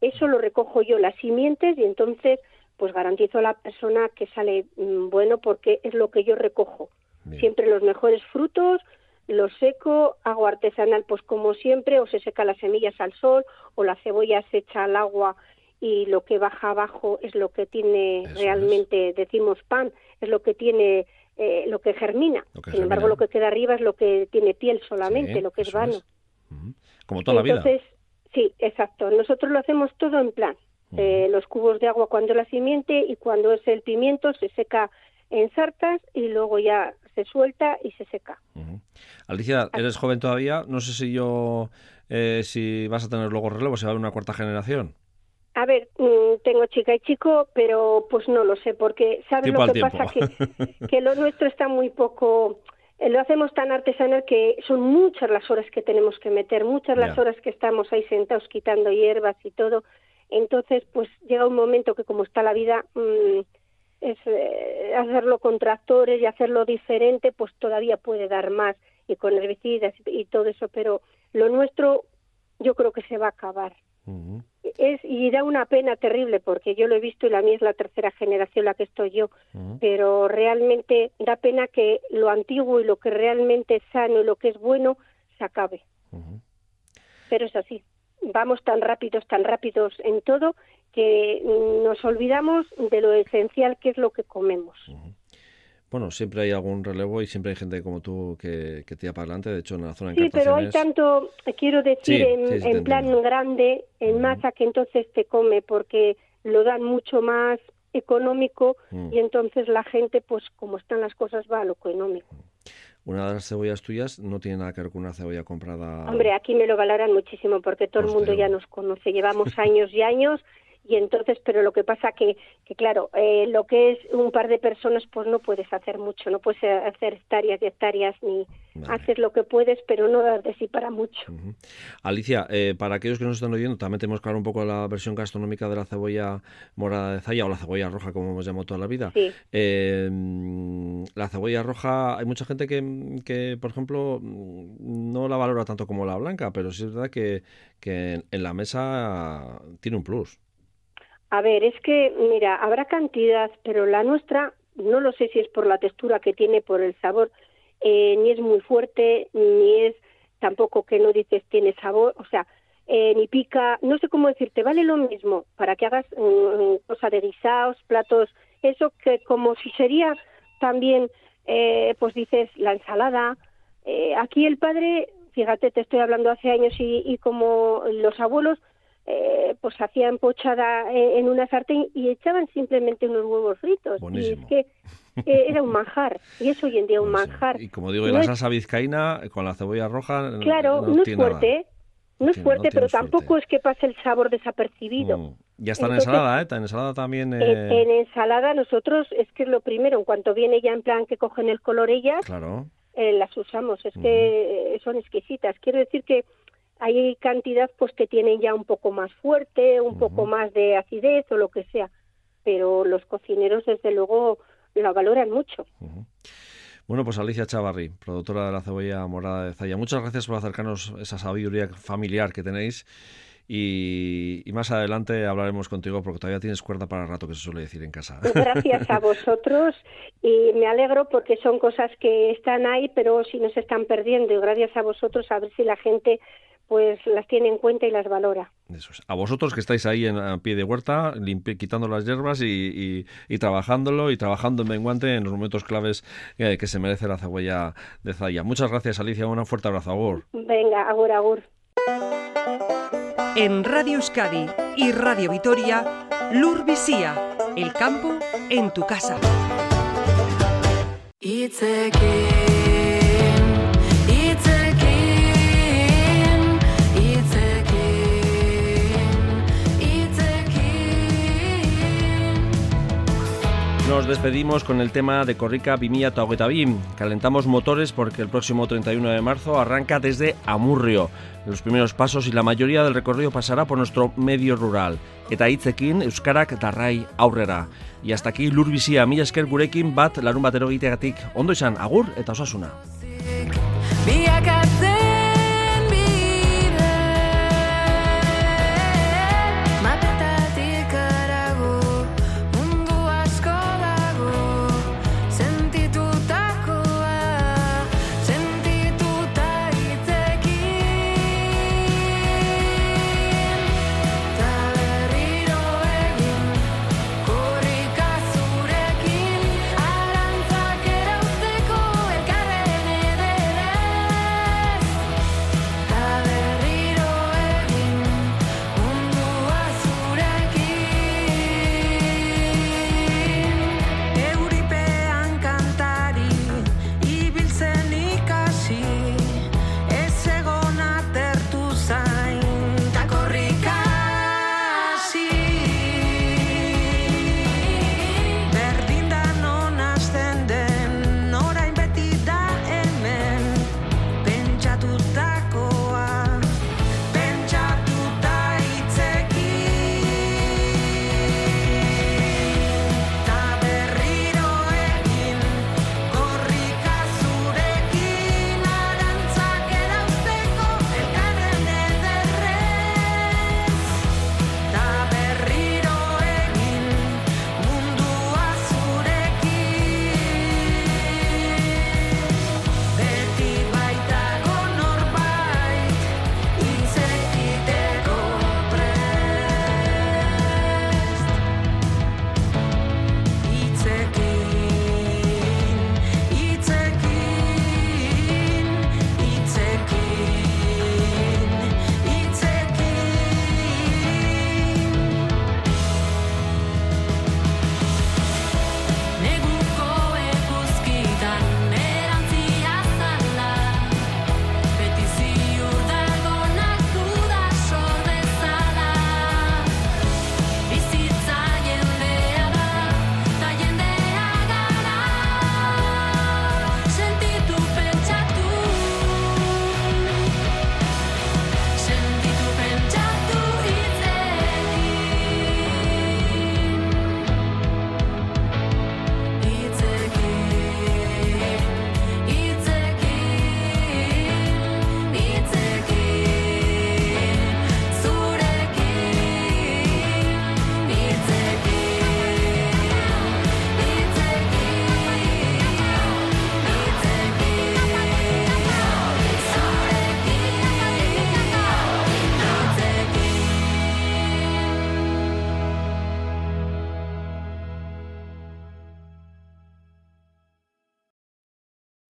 Eso lo recojo yo, las simientes, y entonces pues garantizo a la persona que sale mmm, bueno, porque es lo que yo recojo. Bien. Siempre los mejores frutos. Lo seco, hago artesanal, pues como siempre, o se seca las semillas al sol, o la cebolla se echa al agua y lo que baja abajo es lo que tiene Eso realmente, es. decimos pan, es lo que tiene, eh, lo que germina. Lo que Sin germina. embargo, lo que queda arriba es lo que tiene piel solamente, sí, lo que es vano. Es. Uh-huh. Como toda Entonces, la vida. Sí, exacto. Nosotros lo hacemos todo en plan. Uh-huh. Eh, los cubos de agua cuando la simiente, y cuando es el pimiento se seca en sartas y luego ya se suelta y se seca. Uh-huh. Alicia, eres Así. joven todavía. No sé si yo eh, si vas a tener luego relevo, si va a haber una cuarta generación. A ver, tengo chica y chico, pero pues no lo sé, porque ¿sabes lo que pasa? Que, que lo nuestro está muy poco... Lo hacemos tan artesanal que son muchas las horas que tenemos que meter, muchas las yeah. horas que estamos ahí sentados quitando hierbas y todo. Entonces, pues llega un momento que como está la vida... Mmm, es eh, hacerlo con tractores y hacerlo diferente, pues todavía puede dar más, y con herbicidas y, y todo eso, pero lo nuestro yo creo que se va a acabar. Uh-huh. Es, y da una pena terrible, porque yo lo he visto y la mía es la tercera generación la que estoy yo, uh-huh. pero realmente da pena que lo antiguo y lo que realmente es sano y lo que es bueno se acabe. Uh-huh. Pero es así, vamos tan rápidos, tan rápidos en todo, que nos olvidamos de lo esencial que es lo que comemos. Uh-huh. Bueno, siempre hay algún relevo y siempre hay gente como tú que, que tira para adelante, de hecho en la zona de encartaciones... Sí, pero hay tanto, quiero decir, sí, en, sí, sí, en plan entiendo. grande, en uh-huh. masa, que entonces te come, porque lo dan mucho más económico uh-huh. y entonces la gente, pues como están las cosas, va a lo económico. Uh-huh. Una de las cebollas tuyas no tiene nada que ver con una cebolla comprada... Hombre, aquí me lo valoran muchísimo, porque todo Hostia. el mundo ya nos conoce, llevamos años y años... Y entonces, pero lo que pasa que, que claro, eh, lo que es un par de personas, pues no puedes hacer mucho, no puedes hacer hectáreas y hectáreas ni, Vale. Haces lo que puedes, pero no das de sí para mucho. Uh-huh. Alicia, eh, para aquellos que nos están oyendo, también tenemos que hablar un poco de la versión gastronómica de la cebolla morada de Zaya, o la cebolla roja, como hemos llamado toda la vida. Sí. Eh, la cebolla roja, hay mucha gente que, que, por ejemplo, no la valora tanto como la blanca, pero sí es verdad que, que en la mesa tiene un plus. A ver, es que, mira, habrá cantidad, pero la nuestra, no lo sé si es por la textura que tiene, por el sabor... Eh, ni es muy fuerte, ni es tampoco que no dices tiene sabor, o sea, eh, ni pica, no sé cómo decirte, vale lo mismo para que hagas mm, cosas de guisados, platos, eso que como si sería también, eh, pues dices, la ensalada. Eh, aquí el padre, fíjate, te estoy hablando hace años y, y como los abuelos, eh, pues hacían pochada en, en una sartén y echaban simplemente unos huevos fritos. Buenísimo. Y es que era un manjar, y es hoy en día un manjar. Y como digo, y la salsa vizcaína con la cebolla roja... Claro, no es fuerte, no es fuerte, pero tampoco es que pase el sabor desapercibido. Ya está en ensalada, ¿eh? En ensalada también... En ensalada nosotros, es que es lo primero, en cuanto viene ya en plan que cogen el color ellas, las usamos, es que son exquisitas. Quiero decir que hay cantidad pues que tienen ya un poco más fuerte, un poco más de acidez o lo que sea, pero los cocineros desde luego... la valoran mucho. Uh-huh. Bueno, pues Alicia Chavarría, productora de la cebolla morada de Zaya, muchas gracias por acercarnos esa sabiduría familiar que tenéis y, y más adelante hablaremos contigo porque todavía tienes cuerda para el rato, que se suele decir en casa. Pues gracias a vosotros y me alegro porque son cosas que están ahí pero si no se están perdiendo y gracias a vosotros a ver si la gente pues las tiene en cuenta y las valora. Eso es. A vosotros que estáis ahí en a pie de huerta, limpi, quitando las hierbas y, y, y trabajándolo y trabajando en menguante en los momentos claves eh, que se merece la cebolla de Zaya. Muchas gracias, Alicia. Un fuerte abrazo. Agur. Venga, agur, agur. En Radio Euskadi y Radio Vitoria, Lur Bizia, el campo en tu casa. It's a Nos despedimos con el tema de Corrika dos mil hogeita bi. Calentamos motores porque el próximo treinta y uno de marzo arranca desde Amurrio. Los primeros pasos y la mayoría del recorrido pasará por nuestro medio rural. Eta hitzekin euskarak darrai aurrera. Y hasta aquí Lur Bizia, mila esker gurekin bat larun batero egiteagatik. Ondo izan, agur eta osasuna.